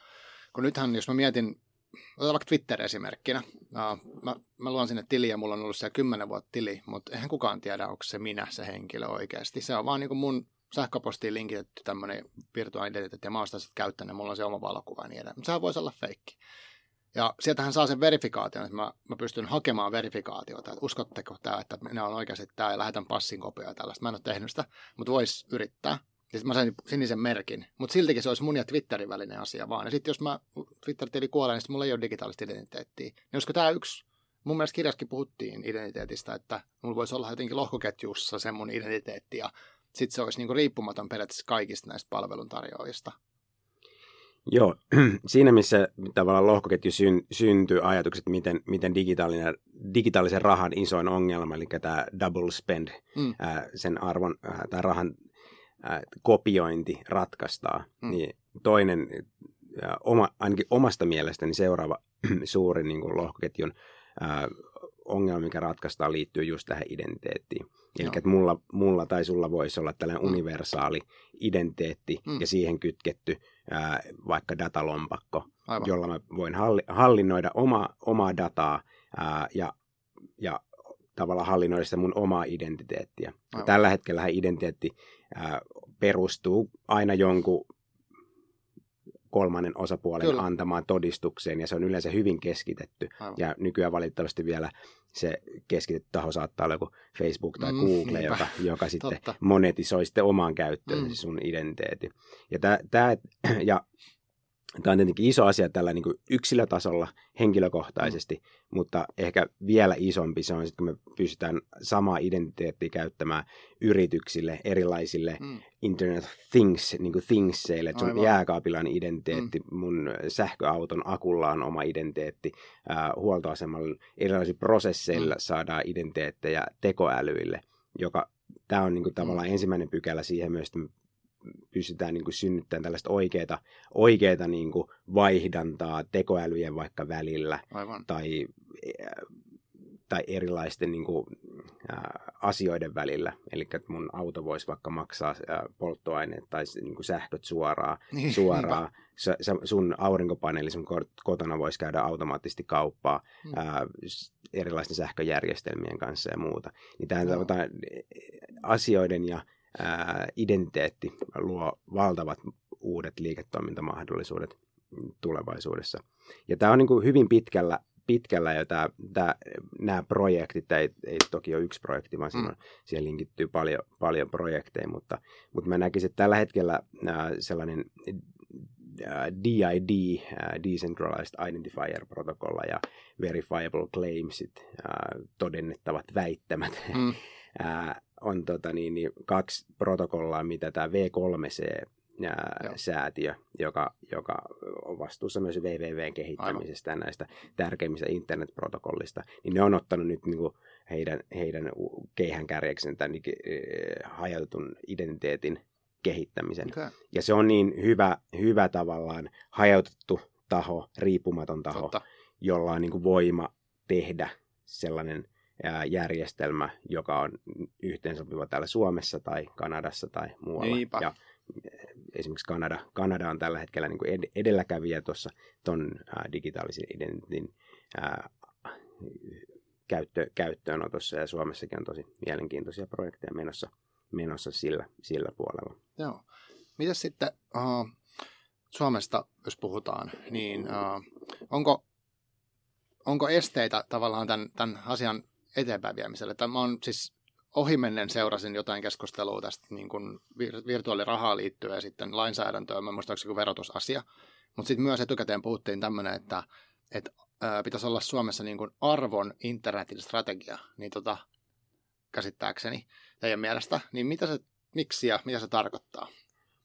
kun nythän jos mä mietin, otetaan vaikka Twitter-esimerkkinä. Mä, mä luon sinne tiliä, mulla on ollut siellä kymmenen vuotta tili, mutta eihän kukaan tiedä, onko se minä se henkilö oikeasti. Se on vaan niin kuin mun sähköpostiin linkitetty tämmöinen virtuaalinen identiteetti, ja mä oon sitä sitten käyttänyt, mulla on se oma valokuva ja niin edelleen. Mutta sehän voisi olla feikki. Ja sieltähän saa sen verifikaation, että mä, mä pystyn hakemaan verifikaatiota, että uskotteko tämä, että minä olen oikeasti tämä ja lähetän passin kopioa tällaista. Mä en ole tehnyt sitä, mutta voisi yrittää. Ja sitten mä sain sinisen merkin, mutta siltikin se olisi mun ja Twitterin välinen asia vaan. Ja sitten jos mä Twitter-tili kuolen, niin sitten mulla ei ole digitaalista identiteettiä. Niin olisiko tämä yksi, mun mielestä kirjassakin puhuttiin identiteetistä, että mulla voisi olla jotenkin lohkoketjussa se mun identiteetti, ja sitten se olisi niinku riippumaton periaatteessa kaikista näistä palveluntarjoajista. Joo, siinä missä tavallaan lohkoketju syn, syntyy ajatukset, miten, miten digitaalinen, digitaalisen rahan isoin ongelma, eli tämä double spend, mm. ää, sen arvon ää, tai rahan Ää, kopiointi ratkaistaa, mm. niin toinen, ää, oma, ainakin omasta mielestäni seuraava suuri niin kuin lohkoketjun ää, ongelma, mikä ratkaistaan, liittyy just tähän identiteettiin. Eli että mulla, mulla tai sulla voisi olla tällainen mm. universaali identiteetti mm. ja siihen kytketty ää, vaikka datalompakko, aivan, jolla mä voin halli, hallinnoida oma, omaa dataa ää, ja, ja tavallaan hallinnoida sitä mun omaa identiteettiä. Tällä hetkellä identiteetti ää, perustuu aina jonkun kolmannen osapuolen, kyllä, antamaan todistukseen, ja se on yleensä hyvin keskitetty. Aivan. Ja nykyään valitettavasti vielä se keskitetty taho saattaa olla joku Facebook tai mm, Google, joka, joka sitten totta, monetisoi sitten omaan käyttöön mm. sun identiteetin. Ja tämä on tietenkin iso asia tällä niin kuin yksilötasolla henkilökohtaisesti, mm. mutta ehkä vielä isompi se on, että me pystytään samaa identiteettiä käyttämään yrityksille, erilaisille mm. Internet Things, niin kuin thingsseille, että sun jääkaapilla on identiteetti, mm. mun sähköauton akulla on oma identiteetti, äh, huoltoasemalla erilaisilla prosesseilla mm. saadaan identiteettejä tekoälyille, joka tämä on niin kuin tavallaan mm. ensimmäinen pykälä siihen myös, että pystytään niin kuin synnyttämään tällaista oikeaa, oikeaa niin kuin vaihdantaa tekoälyjen vaikka välillä tai, tai erilaisten niin kuin, ä, asioiden välillä. Eli että mun auto voisi vaikka maksaa ä, polttoaineet tai niin kuin sähköt suoraan. suoraan. Sä, sä, sun aurinkopaneeli sun kotona voisi käydä automaattisesti kauppaa mm. ä, erilaisten sähköjärjestelmien kanssa ja muuta. Niin tämä no. asioiden ja Ää, identiteetti luo valtavat uudet liiketoimintamahdollisuudet tulevaisuudessa. Ja tämä on niin kuin hyvin pitkällä, pitkällä jo tämä, tämä, nämä projektit, tämä ei, ei toki ole yksi projekti, vaan mm. siinä on, siihen linkittyy paljon, paljon projekteja, mutta, mutta mä näkisin, että tällä hetkellä ää, sellainen ää, D I D, ää, Decentralized Identifier protokolla ja Verifiable Claimsit, ää, todennettavat väittämät, mm. ää, on tota niin, niin kaksi protokollaa, mitä tämä V kolme C-säätiö, joka, joka on vastuussa myös V V V:n kehittämisestä, aivan, ja näistä tärkeimmistä internetprotokollista, niin ne on ottanut nyt niin kuin heidän, heidän keihänkärjekseen tämän niin, hajautetun identiteetin kehittämisen. Okay. Ja se on niin hyvä, hyvä tavallaan hajautettu taho, riippumaton taho, totta, jolla on niin kuin voima tehdä sellainen järjestelmä, joka on yhteensopiva täällä Suomessa tai Kanadassa tai muualla. Niinpä. Ja esimerkiksi Kanada, Kanada on tällä hetkellä niin kuin edelläkävijä tuossa ton ää, digitaalisen identiteetin ää, käyttö, käyttöönotossa, ja Suomessakin on tosi mielenkiintoisia projekteja menossa, menossa sillä, sillä puolella. Joo. Mitäs sitten uh, Suomesta, jos puhutaan, niin uh, onko, onko esteitä tavallaan tämän, tämän asian eteenpäin viemiselle? Tämä on siis... Ohimennen seurasin jotain keskustelua tästä niin kuin virtuaalirahaan liittyen ja sitten lainsäädäntöön, mä muistan, onko se verotusasia. Mutta sitten myös etukäteen puhuttiin tämmöinen, että, että ää, pitäisi olla Suomessa niin kuin arvon internetin strategia, niin tota, käsittääkseni teidän mielestä. Niin mitä se, miksi ja mitä se tarkoittaa?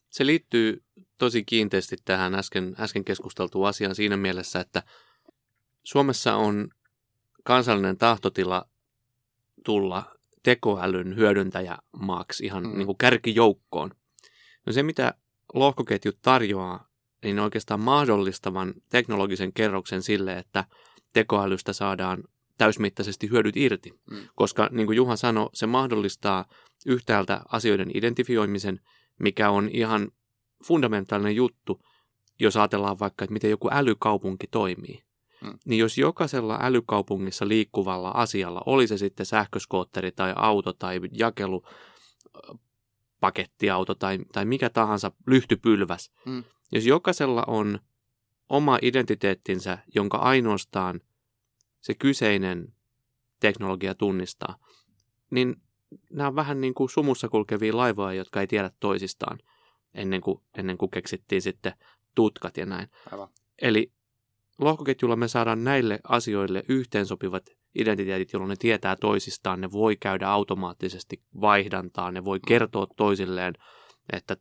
Se liittyy tosi kiinteästi tähän äsken, äsken keskusteltuun asiaan siinä mielessä, että Suomessa on kansallinen tahtotila tulla tekoälyn hyödyntäjämaaksi ihan mm. niin kuin kärkijoukkoon. No se, mitä lohkoketjut tarjoaa, niin oikeastaan mahdollistavan teknologisen kerroksen sille, että tekoälystä saadaan täysmittaisesti hyödyt irti. Mm. Koska niin kuin Juha sanoi, se mahdollistaa yhtäältä asioiden identifioimisen, mikä on ihan fundamentaalinen juttu, jos ajatellaan vaikka, että miten joku älykaupunki toimii. Niin jos jokaisella älykaupungissa liikkuvalla asialla, oli se sitten sähköskootteri tai auto tai jakelupakettiauto tai, tai mikä tahansa lyhtypylväs, mm. jos jokaisella on oma identiteettinsä, jonka ainoastaan se kyseinen teknologia tunnistaa, niin nämä on vähän niin kuin sumussa kulkevia laivoja, jotka ei tiedä toisistaan ennen kuin, ennen kuin keksittiin sitten tutkat ja näin. Aivan. Eli lohkoketjulla me saadaan näille asioille yhteensopivat identiteetit, jolloin ne tietää toisistaan, ne voi käydä automaattisesti vaihdantaa, ne voi kertoa toisilleen, että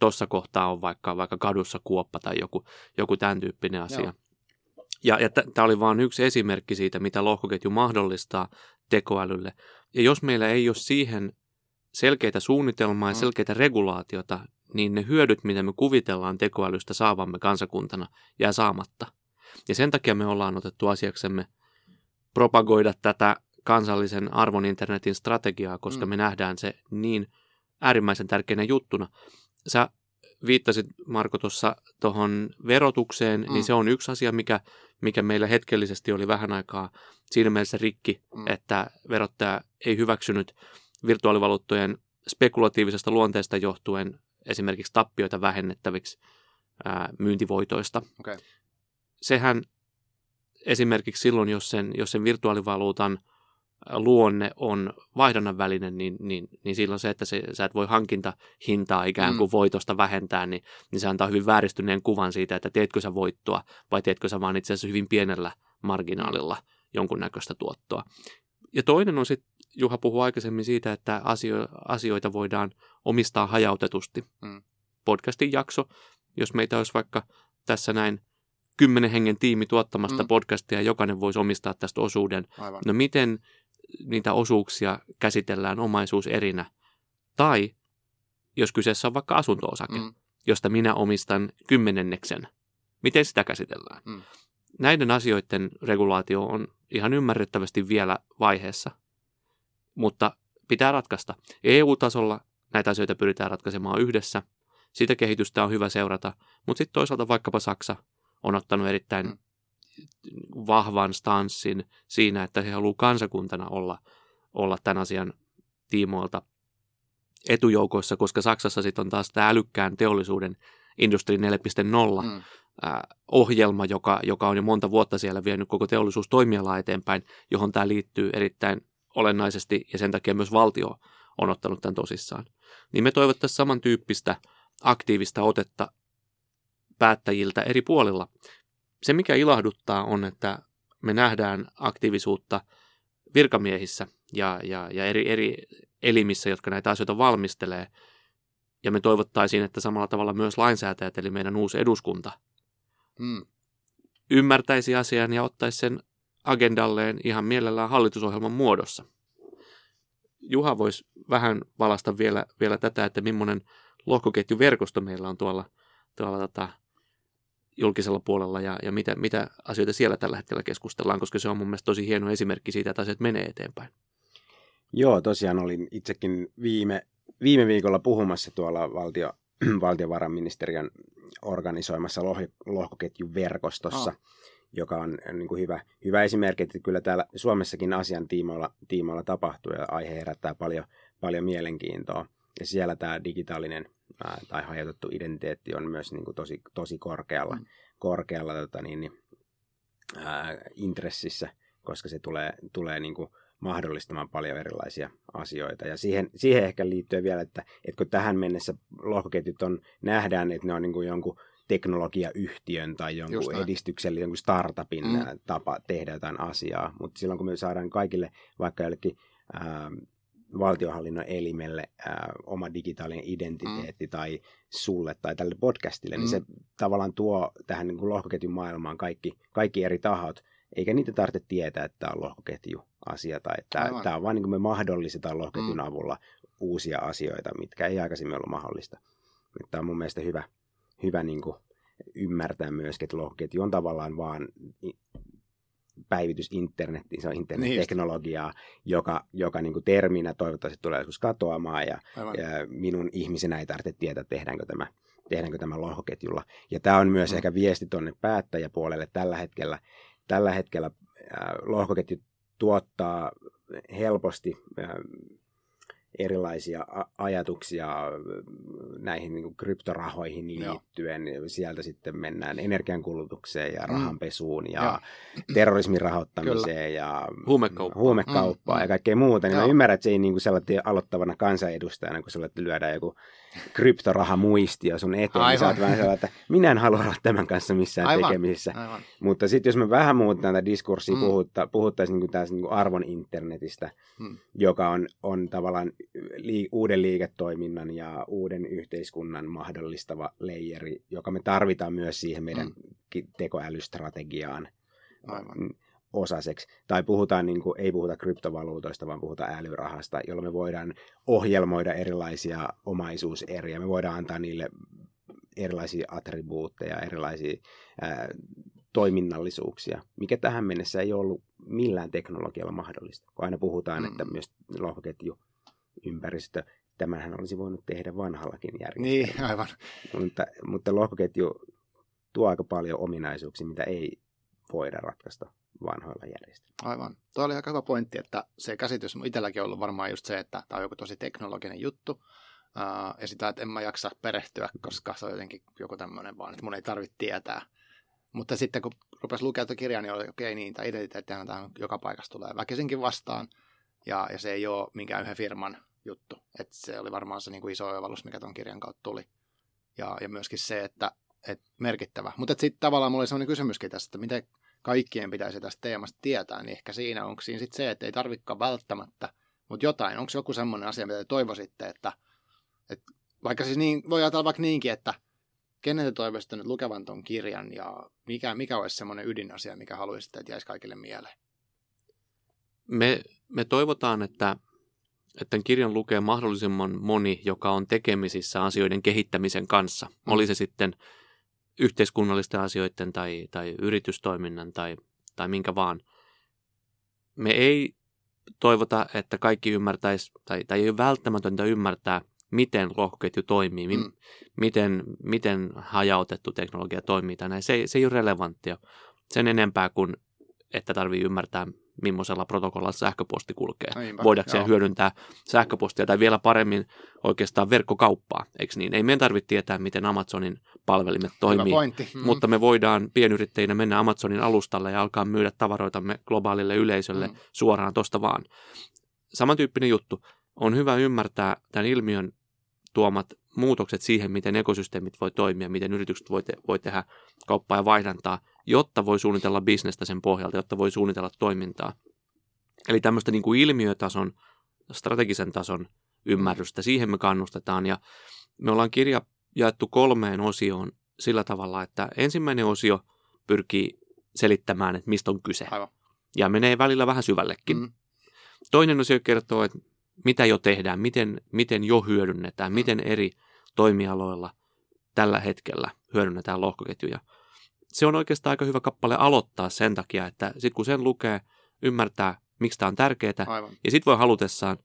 tuossa kohtaa on vaikka, vaikka kadussa kuoppa tai joku, joku tämän tyyppinen asia. Joo. Ja, ja tämä oli vain yksi esimerkki siitä, mitä lohkoketju mahdollistaa tekoälylle. Ja jos meillä ei ole siihen selkeitä suunnitelmaa ja selkeitä regulaatiota, niin ne hyödyt, mitä me kuvitellaan tekoälystä saavamme kansakuntana, jää saamatta. Ja sen takia me ollaan otettu asiaksemme propagoida tätä kansallisen arvon internetin strategiaa, koska mm. me nähdään se niin äärimmäisen tärkeänä juttuna. Sä viittasit, Marko, tuossa tuohon verotukseen, mm. niin se on yksi asia, mikä, mikä meillä hetkellisesti oli vähän aikaa siinä mielessä rikki, mm. että verottaja ei hyväksynyt virtuaalivaluuttojen spekulatiivisesta luonteesta johtuen esimerkiksi tappioita vähennettäviksi ää, myyntivoitoista. Okay. Sehän esimerkiksi silloin, jos sen, jos sen virtuaalivaluutan luonne on vaihdannan välinen, niin, niin, niin silloin se, että se, sä et voi hankintahintaa ikään kuin mm. voitosta vähentää, niin, niin se antaa hyvin vääristyneen kuvan siitä, että teetkö sä voittoa vai teetkö sä vaan itse asiassa hyvin pienellä marginaalilla jonkunnäköistä tuottoa. Ja toinen on sitten, Juha puhui aikaisemmin siitä, että asio, asioita voidaan omistaa hajautetusti. Mm. Podcastin jakso, jos meitä olisi vaikka tässä näin kymmenen hengen tiimi tuottamasta mm. podcastia, jokainen voisi omistaa tästä osuuden. Aivan. No miten niitä osuuksia käsitellään omaisuus erinä? Tai jos kyseessä on vaikka asunto-osake, mm. josta minä omistan kymmenenneksen, miten sitä käsitellään? Mm. Näiden asioiden regulaatio on ihan ymmärrettävästi vielä vaiheessa, mutta pitää ratkaista. E U-tasolla näitä asioita pyritään ratkaisemaan yhdessä. Sitä kehitystä on hyvä seurata, mutta sitten toisaalta vaikkapa Saksa on ottanut erittäin mm. vahvan stanssin siinä, että he haluaa kansakuntana olla, olla tämän asian tiimoilta etujoukoissa, koska Saksassa sitten on taas tämä älykkään teollisuuden Industri neljä piste nolla mm. äh, ohjelma, joka, joka on jo monta vuotta siellä vienyt koko teollisuustoimialaa eteenpäin, johon tämä liittyy erittäin olennaisesti ja sen takia myös valtio on ottanut tämän tosissaan. Niin me toivottaisiin samantyyppistä aktiivista otetta päättäjiltä eri puolilla. Se, mikä ilahduttaa, on, että me nähdään aktiivisuutta virkamiehissä ja, ja, ja eri, eri elimissä, jotka näitä asioita valmistelee. Ja me toivottaisiin, että samalla tavalla myös lainsäätäjät, eli meidän uusi eduskunta, hmm. ymmärtäisi asian ja ottaisi sen agendalleen ihan mielellään hallitusohjelman muodossa. Juha voisi vähän valaista vielä, vielä tätä, että millainen lohkoketjuverkosto meillä on tuolla, tuolla tota, julkisella puolella ja, ja mitä, mitä asioita siellä tällä hetkellä keskustellaan, koska se on mun mielestä tosi hieno esimerkki siitä, että asiat menee eteenpäin. Joo, tosiaan olin itsekin viime... Viime viikolla puhumassa tuolla valtio, valtiovarainministeriön organisoimassa loh- lohkoketjun verkostossa, oh. joka on niin kuin hyvä, hyvä esimerkki, että kyllä täällä Suomessakin asian tiimoilla, tiimoilla tapahtuu ja aihe herättää paljon, paljon mielenkiintoa. Ja siellä tämä digitaalinen ää, tai hajautettu identiteetti on myös niin kuin tosi, tosi korkealla, mm. korkealla tota niin, niin, ää, intressissä, koska se tulee, tulee niin kuin mahdollistamaan paljon erilaisia asioita. Ja siihen, siihen ehkä liittyy vielä, että, että kun tähän mennessä lohkoketjut on, nähdään, että ne on niin kuin jonkun teknologiayhtiön tai jonkun edistyksellisen jonkun startupin mm. tapa tehdä jotain asiaa. Mutta silloin kun me saadaan kaikille vaikka jollekin ää, valtionhallinnon elimelle ää, oma digitaalinen identiteetti mm. tai sulle tai tälle podcastille, mm. niin se tavallaan tuo tähän niin kuin lohkoketjun maailmaan kaikki, kaikki eri tahot. Eikä niitä tarvitse tietää, että tämä on lohkoketjuasia tai tämä, tämä on vaan niin kuin me mahdollistetaan lohkoketjun mm. avulla uusia asioita, mitkä ei aikaisemmin ollut mahdollista. Tämä on mun mielestä hyvä, hyvä niin kuin ymmärtää myöskin, että lohkoketju on tavallaan vaan päivitys internettiin, se on internetteknologiaa, joka, joka niin kuin terminä toivottavasti tulee joskus katoamaan ja, ja minun ihmisenä ei tarvitse tietää, tehdäänkö tämä. tehdäänkö tämä lohkoketjulla. Ja tämä on myös mm. ehkä viesti tuonne päättäjäpuolelle tällä hetkellä. Tällä hetkellä äh, lohkoketju tuottaa helposti äh, erilaisia a- ajatuksia äh, näihin niin kuin kryptorahoihin liittyen. Joo. Sieltä sitten mennään energiankulutukseen ja rahanpesuun ja mm. terrorismin rahoittamiseen Kyllä. ja huumekauppaan, huumekauppaan mm. ja kaikkea muuta. Niin mä ymmärrän, että se ei niin kuin sellainen aloittavana kansanedustajana, kun sulle lyödään joku kryptorahamuistio sun eteen, Aivan. niin sä oot vähän sellainen, että minä en halua olla tämän kanssa missään Aivan. tekemisissä. Aivan. Mutta sitten jos me vähän muutetaan tätä diskurssia, mm. puhutta, puhuttaisiin niin tästä niin arvon internetistä, mm. joka on, on tavallaan lii, uuden liiketoiminnan ja uuden yhteiskunnan mahdollistava leijeri, joka me tarvitaan myös siihen meidän mm. tekoälystrategiaan. Aivan. Osaseksi. Tai puhutaan, niin kuin, ei puhuta kryptovaluutoista, vaan puhutaan älyrahasta, jolla me voidaan ohjelmoida erilaisia omaisuuseriä. Me voidaan antaa niille erilaisia attribuutteja, erilaisia ää, toiminnallisuuksia, mikä tähän mennessä ei ollut millään teknologialla mahdollista. Kun aina puhutaan, mm. että myös lohkoketju, ympäristö, tämänhän olisi voinut tehdä vanhallakin järjestelmällä. Niin, aivan. Mutta, mutta lohkoketju tuo aika paljon ominaisuuksia, mitä ei voida ratkaista vanhoilla järjestelmillä. Aivan. Tuo oli aika hyvä pointti, että se käsitys on itselläkin ollut varmaan just se, että tämä on joku tosi teknologinen juttu, ää, ja sitä, että en mä jaksa perehtyä, koska se on jotenkin joku tämmöinen vaan, että mun ei tarvitse tietää. Mutta sitten kun rupesi lukemaan tuota kirjaa, niin oli okei, okay, niin tämä identiteettihän tähän joka paikassa tulee väkisinkin vastaan, ja, ja se ei ole minkään yhden firman juttu. Et se oli varmaan se niin kuin iso oivallus, mikä tuon kirjan kautta tuli. Ja, ja myöskin se, että et merkittävä. Mutta sitten tavallaan mulla oli sellainen kysymyskin tässä, että miten kaikkien pitäisi tästä teemasta tietää, niin ehkä siinä onko siinä sitten se, että ei tarvitsekaan välttämättä, mutta jotain, onko joku semmoinen asia, mitä te toivoisitte, että, että vaikka siis niin, voi ajatella vaikka niinkin, että kenen te toivoisitte nyt lukevan ton kirjan ja mikä, mikä olisi semmoinen ydinasia, mikä haluaisitte, että jäisi kaikille mieleen? Me, me toivotaan, että, että tämän kirjan lukee mahdollisimman moni, joka on tekemisissä asioiden kehittämisen kanssa. Oli se sitten yhteiskunnallisten asioiden tai, tai yritystoiminnan tai, tai minkä vaan. Me ei toivota, että kaikki ymmärtäisi, tai, tai ei ole välttämätöntä ymmärtää, miten lohkoketju toimii, mi- mm. miten, miten hajautettu teknologia toimii. Tai näin. Se, se ei ole relevanttia sen enempää kuin, että tarvitsee ymmärtää, millaisella protokollalla sähköposti kulkee. Aivan, voidakseen joo. hyödyntää sähköpostia tai vielä paremmin oikeastaan verkkokauppaa, eikö niin? Ei meidän tarvitse tietää, miten Amazonin palvelimet toimii, mutta me voidaan pienyrittäjinä mennä Amazonin alustalle ja alkaa myydä tavaroitamme globaalille yleisölle mm. suoraan tuosta vaan. Samantyyppinen juttu. On hyvä ymmärtää tämän ilmiön tuomat muutokset siihen, miten ekosysteemit voi toimia, miten yritykset voi, te- voi tehdä kauppaa ja vaihdantaa, jotta voi suunnitella bisnestä sen pohjalta, jotta voi suunnitella toimintaa. Eli tämmöistä niin kuin ilmiötason, strategisen tason ymmärrystä, siihen me kannustetaan. Ja me ollaan kirja jaettu kolmeen osioon sillä tavalla, että ensimmäinen osio pyrkii selittämään, että mistä on kyse. Aivan. Ja menee välillä vähän syvällekin. Mm. Toinen osio kertoo, että mitä jo tehdään, miten, miten jo hyödynnetään, miten eri toimialoilla tällä hetkellä hyödynnetään lohkoketjuja. Se on oikeastaan aika hyvä kappale aloittaa sen takia, että sitten kun sen lukee, ymmärtää, miksi tämä on tärkeää, Aivan. ja sitten voi halutessaan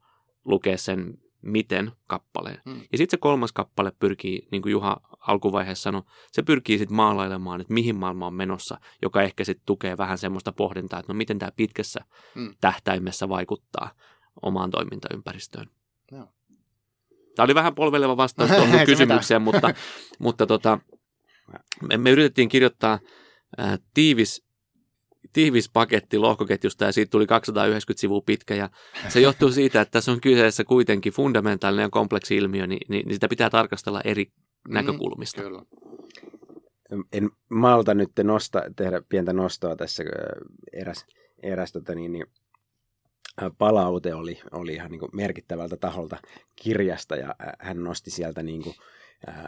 lukea sen miten kappaleen. Hmm. Ja sitten se kolmas kappale pyrkii, niin kuin Juha alkuvaiheessa sanoi, se pyrkii sitten maalailemaan, että mihin maailma on menossa, joka ehkä sitten tukee vähän semmoista pohdintaa, että no miten tämä pitkässä hmm. tähtäimessä vaikuttaa omaan toimintaympäristöön. No. Tämä oli vähän polveleva vastaus tuohon kysymykseen, mutta, mutta tota, me yritettiin kirjoittaa äh, tiivis tiivis paketti lohkoketjusta ja siitä tuli kaksisataayhdeksänkymmentä sivua pitkä ja se johtuu siitä, että tässä on kyseessä kuitenkin fundamentaalinen ja kompleksi ilmiö, niin, niin, niin sitä pitää tarkastella eri mm, näkökulmista. Kyllä. En malta nyt nosta, tehdä pientä nostoa tässä, eräs, eräs tota niin, niin, palaute oli, oli ihan niin kuin merkittävältä taholta kirjasta ja hän nosti sieltä niin kuin, äh,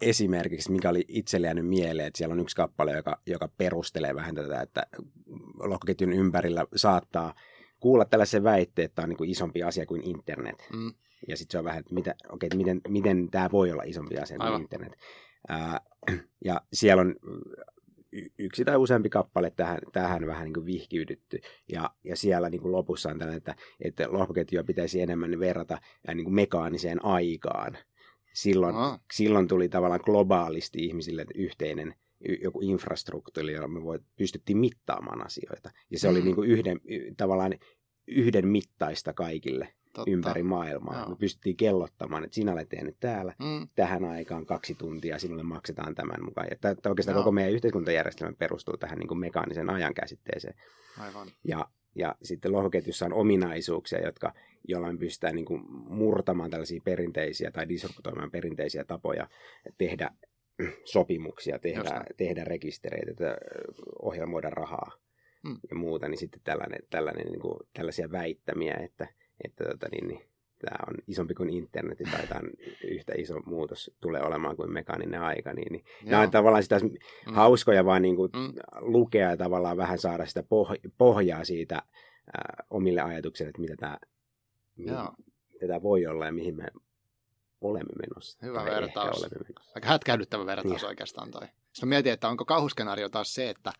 esimerkiksi, mikä oli itselle jäänyt mieleen, että siellä on yksi kappale, joka, joka perustelee vähän tätä, että lohkoketjun ympärillä saattaa kuulla tällaisen väitteen, että tämä on niin kuin isompi asia kuin internet. Mm. Ja sitten se on vähän, että, mitä, okay, että miten, miten tämä voi olla isompi asia kuin Aivan. internet. Ää, ja siellä on yksi tai useampi kappale tähän, tähän vähän niin kuin vihkiydytty. Ja, ja siellä niin kuin lopussa on tällainen, että, että lohkoketjua pitäisi enemmän verrata niin kuin mekaaniseen aikaan. Silloin, ah. silloin tuli tavallaan globaalisti ihmisille yhteinen joku infrastruktuuri, jolla me voi, pystyttiin mittaamaan asioita. Ja se mm. oli niin kuin yhden, tavallaan yhden mittaista kaikille Totta. Ympäri maailmaa. Joo. Me pystyttiin kellottamaan, että sinä olet tehnyt täällä mm. tähän aikaan kaksi tuntia, sinulle maksetaan tämän mukaan. Ja t- t- oikeastaan Joo. koko meidän yhteiskuntajärjestelmä perustuu tähän niin kuin mekaaniseen ajan käsitteeseen. Aivan. Ja, ja sitten lohkoketjussa on ominaisuuksia, jotka... jolla me pystytään niin kuin murtamaan tällaisia perinteisiä tai disruptoimaan perinteisiä tapoja tehdä sopimuksia, tehdä, tehdä rekistereitä, ohjelmoida rahaa mm. ja muuta, niin sitten tällainen, tällainen, niin kuin, tällaisia väittämiä, että, että tota, niin, niin, tämä on isompi kuin internet tai tämä on yhtä iso muutos tulee olemaan kuin mekaaninen aika. Niin, niin. Nämä on tavallaan sitä mm. hauskoja vaan niin kuin mm. lukea ja tavallaan vähän saada sitä poh- pohjaa siitä äh, omille ajatuksille, että mitä tämä tätä voi olla ja mihin me olemme menossa. Hyvä vertaus. Menossa. Aika hätkähdyttävä vertaus ja. Oikeastaan toi. Sitten mietin, että onko kauhuskenaario taas se, että,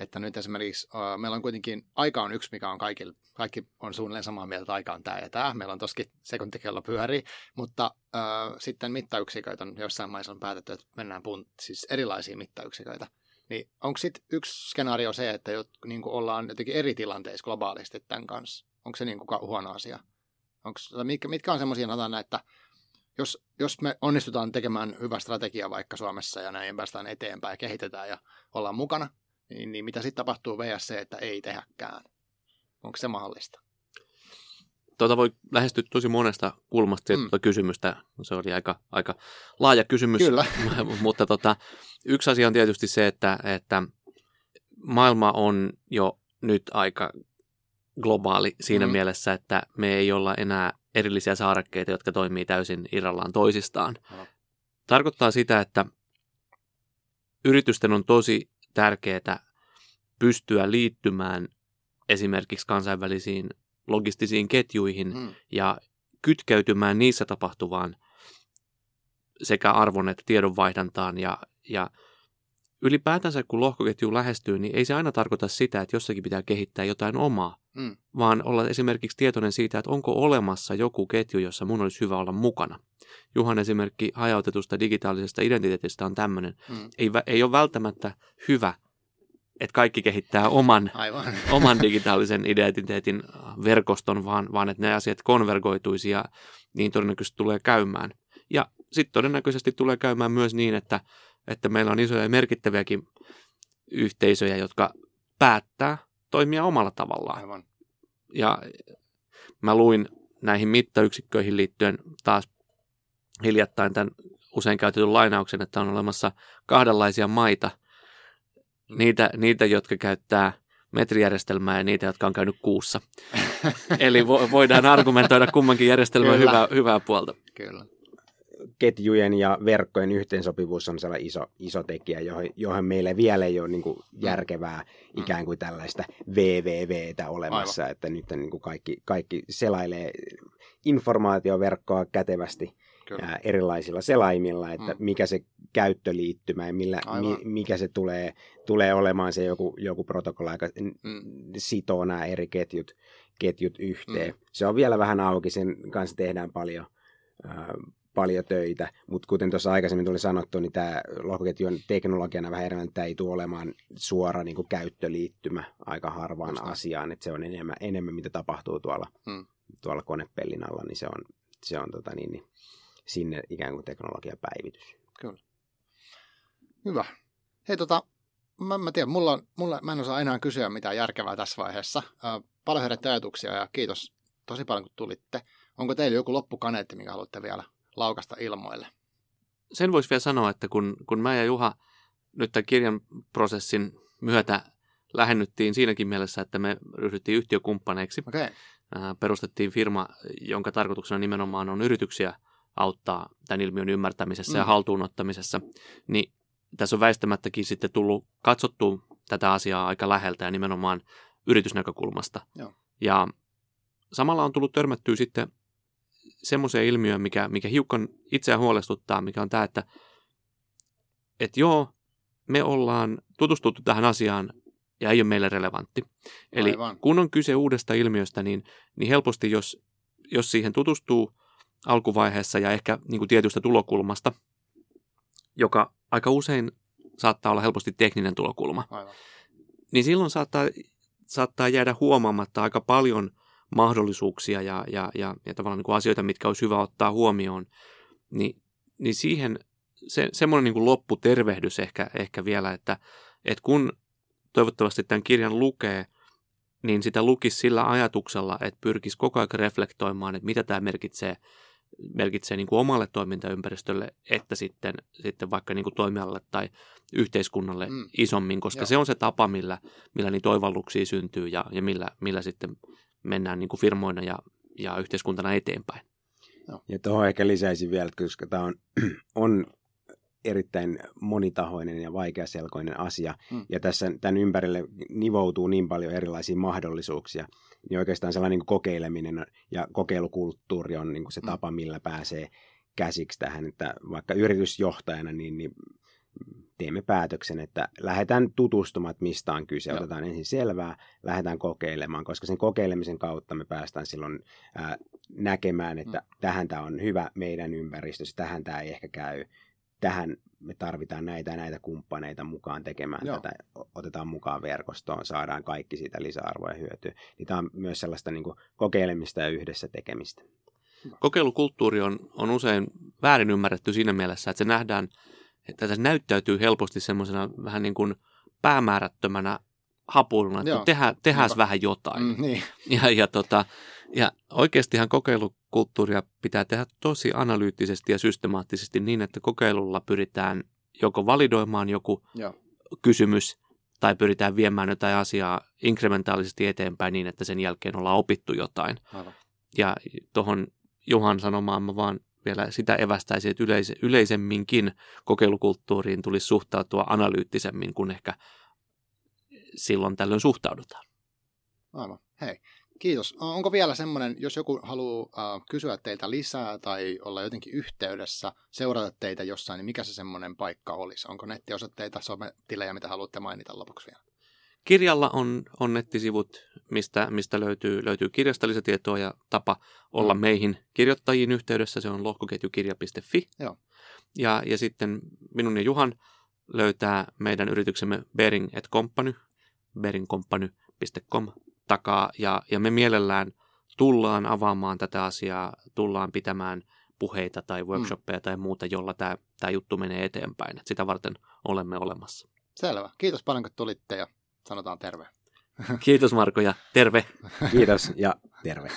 että nyt esimerkiksi uh, meillä on kuitenkin, aika on yksi, mikä on kaikille, kaikki on suunnilleen samaa mieltä, että aika on tämä ja tämä. Meillä on tossakin sekuntikello pyörii, mutta uh, sitten mittayksiköitä on jossain maissa on päätetty, että mennään punt- siis erilaisia mittayksiköitä. Niin onko sitten yksi skenaario se, että jot, niin kuin ollaan jotenkin eri tilanteissa globaalisti tämän kanssa? Onko se niin kuin huono asia? Onks, mitkä, mitkä on semmoisia, että jos, jos me onnistutaan tekemään hyvä strategia vaikka Suomessa ja näin päästään eteenpäin ja kehitetään ja ollaan mukana, niin, niin mitä sitten tapahtuu versus, että ei tehäkään? Onko se mahdollista? Tuota voi lähestyä tosi monesta kulmasta mm. tuota kysymystä. Se oli aika, aika laaja kysymys, Kyllä. mutta tota, yksi asia on tietysti se, että, että maailma on jo nyt aika... globaali siinä mm. mielessä, että me ei olla enää erillisiä saarekkeita, jotka toimii täysin irrallaan toisistaan. No. Tarkoittaa sitä, että yritysten on tosi tärkeää pystyä liittymään esimerkiksi kansainvälisiin logistisiin ketjuihin mm. ja kytkeytymään niissä tapahtuvaan sekä arvon että tiedonvaihdantaan ja, ja ylipäätänsä, kun lohkoketju lähestyy, niin ei se aina tarkoita sitä, että jossakin pitää kehittää jotain omaa, mm. vaan olla esimerkiksi tietoinen siitä, että onko olemassa joku ketju, jossa mun olisi hyvä olla mukana. Juhan esimerkki hajautetusta digitaalisesta identiteetistä on tämmöinen. Mm. Ei, ei ole välttämättä hyvä, että kaikki kehittää oman, oman digitaalisen identiteetin verkoston, vaan, vaan että ne asiat konvergoituisi ja niin todennäköisesti tulee käymään. Ja sitten todennäköisesti tulee käymään myös niin, että että meillä on isoja ja merkittäviäkin yhteisöjä, jotka päättää toimia omalla tavallaan. Aivan. Ja mä luin näihin mittayksikköihin liittyen taas hiljattain tämän usein käytetyn lainauksen, että on olemassa kahdenlaisia maita. Niitä, niitä jotka käyttää metrijärjestelmää ja niitä, jotka on käynyt kuussa. Eli vo, voidaan argumentoida kummankin järjestelmän hyvää, hyvää puolta. Kyllä. Ketjujen ja verkkojen yhteensopivuus on sellainen iso, iso tekijä, johon, johon meillä vielä ei ole niin kuin järkevää ikään kuin tällaista V V V:tä olemassa, Aivan. että nyt niin kuin kaikki, kaikki selailee informaatioverkkoa kätevästi ää, erilaisilla selaimilla, että mm. mikä se käyttöliittymä ja millä, mi, mikä se tulee, tulee olemaan se joku, joku protokolla, joka mm. sitoo nämä eri ketjut. ketjut yhteen. Mm. Se on vielä vähän auki, sen kanssa tehdään paljon, äh, paljon töitä, mutta kuten tuossa aikaisemmin tuli sanottu, niin tämä lohkoketju on teknologiana vähän enemmän, että tämä ei tule olemaan suora niin kuin käyttöliittymä aika harvaan Just asiaan, että se on enemmän, enemmän mitä tapahtuu tuolla, mm. tuolla konepellin alla, niin se on, se on tota niin, niin, sinne ikään kuin teknologiapäivitys. Kyllä. Hyvä. Hei tota, mä, mä tiedän, mulla on, mulla, mä en osaa enää kysyä mitään järkevää tässä vaiheessa. Äh, paljon herättä ajatuksia ja kiitos tosi paljon kun tulitte. Onko teillä joku loppukaneetti, mikä haluatte vielä laukasta ilmoille? Sen voisi vielä sanoa, että kun, kun mä ja Juha nyt tämän kirjan prosessin myötä lähennyttiin siinäkin mielessä, että me ryhdyttiin yhtiökumppaneiksi. Okay. Äh, perustettiin firma, jonka tarkoituksena nimenomaan on yrityksiä auttaa tämän ilmiön ymmärtämisessä mm. ja haltuunottamisessa, niin tässä on väistämättäkin sitten tullut katsottua tätä asiaa aika läheltä ja nimenomaan yritysnäkökulmasta. Joo. Ja samalla on tullut törmättyä sitten semmoiseen ilmiöön, mikä, mikä hiukan itseään huolestuttaa, mikä on tämä, että et joo, me ollaan tutustuttu tähän asiaan ja ei ole meille relevantti. Eli Aivan. kun on kyse uudesta ilmiöstä, niin, niin helposti jos, jos siihen tutustuu alkuvaiheessa ja ehkä niin kuin tietystä tulokulmasta, joka aika usein saattaa olla helposti tekninen tulokulma, Aivan. niin silloin saattaa, saattaa jäädä huomaamatta aika paljon mahdollisuuksia ja, ja, ja, ja tavallaan niin kuin asioita, mitkä olisi hyvä ottaa huomioon, niin, niin siihen se, semmoinen niin kuin lopputervehdys ehkä, ehkä vielä, että, että kun toivottavasti tämän kirjan lukee, niin sitä lukisi sillä ajatuksella, että pyrkisi koko ajan reflektoimaan, että mitä tämä merkitsee, merkitsee niin kuin omalle toimintaympäristölle, että sitten, sitten vaikka niin kuin toimijalle tai yhteiskunnalle mm. isommin, koska Joo. se on se tapa, millä, millä niitä oivalluksia syntyy ja, ja millä, millä sitten mennään niin kuin firmoina ja, ja yhteiskuntana eteenpäin. Ja tuohon ehkä lisäisin vielä, koska tämä on, on erittäin monitahoinen ja vaikeaselkoinen asia, mm. ja tässä tämän ympärille nivoutuu niin paljon erilaisia mahdollisuuksia, niin oikeastaan sellainen niin kuin kokeileminen ja kokeilukulttuuri on niin kuin se tapa, millä pääsee käsiksi tähän, että vaikka yritysjohtajana, niin, niin teemme päätöksen, että lähdetään tutustumaan, mistä on kyse, Joo. otetaan ensin selvää, lähdetään kokeilemaan, koska sen kokeilemisen kautta me päästään silloin ää, näkemään, että mm. tähän tämä on hyvä meidän ympäristössä, tähän tämä ei ehkä käy, tähän me tarvitaan näitä ja näitä kumppaneita mukaan tekemään Joo. tätä, otetaan mukaan verkostoon, saadaan kaikki siitä lisäarvoa ja hyötyä. Niin tämä on myös sellaista niin kuin kokeilemista ja yhdessä tekemistä. Kokeilukulttuuri on, on usein väärin ymmärretty siinä mielessä, että se nähdään, että se näyttäytyy helposti semmoisena vähän niin kuin päämäärättömänä hapuiluna, että tehdään tehdään vähän jotain. Mm, niin. ja, ja, tota, ja oikeastihan kokeilukulttuuria pitää tehdä tosi analyyttisesti ja systemaattisesti niin, että kokeilulla pyritään joko validoimaan joku Joo. kysymys tai pyritään viemään jotain asiaa inkrementaalisesti eteenpäin niin, että sen jälkeen ollaan opittu jotain. Aivan. Ja tuohon Juhan sanomaan mä vaan vielä sitä evästäisin, että yleis- yleisemminkin kokeilukulttuuriin tulisi suhtautua analyyttisemmin kuin ehkä silloin tällöin suhtaudutaan. Aivan. Hei, kiitos. Onko vielä semmoinen, jos joku haluaa äh, kysyä teiltä lisää tai olla jotenkin yhteydessä, seurata teitä jossain, niin mikä se semmoinen paikka olisi? Onko nettiosoitteita, sometilejä, mitä haluatte mainita lopuksi vielä? Kirjalla on, on nettisivut, mistä, mistä löytyy, löytyy kirjasta lisätietoa ja tapa olla mm. meihin kirjoittajiin yhteydessä. Se on lohkoketjukirja piste fi. Joo. Ja, ja sitten minun ja Juhan löytää meidän yrityksemme Bearing at Company, bearing company piste com takaa. Ja, ja me mielellään tullaan avaamaan tätä asiaa, tullaan pitämään puheita tai workshoppeja mm. tai muuta, jolla tämä, tämä juttu menee eteenpäin. Et sitä varten olemme olemassa. Selvä. Kiitos paljon, kun tulitte ja sanotaan terve. Kiitos Marko ja terve. Kiitos ja terve.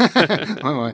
Moi moi.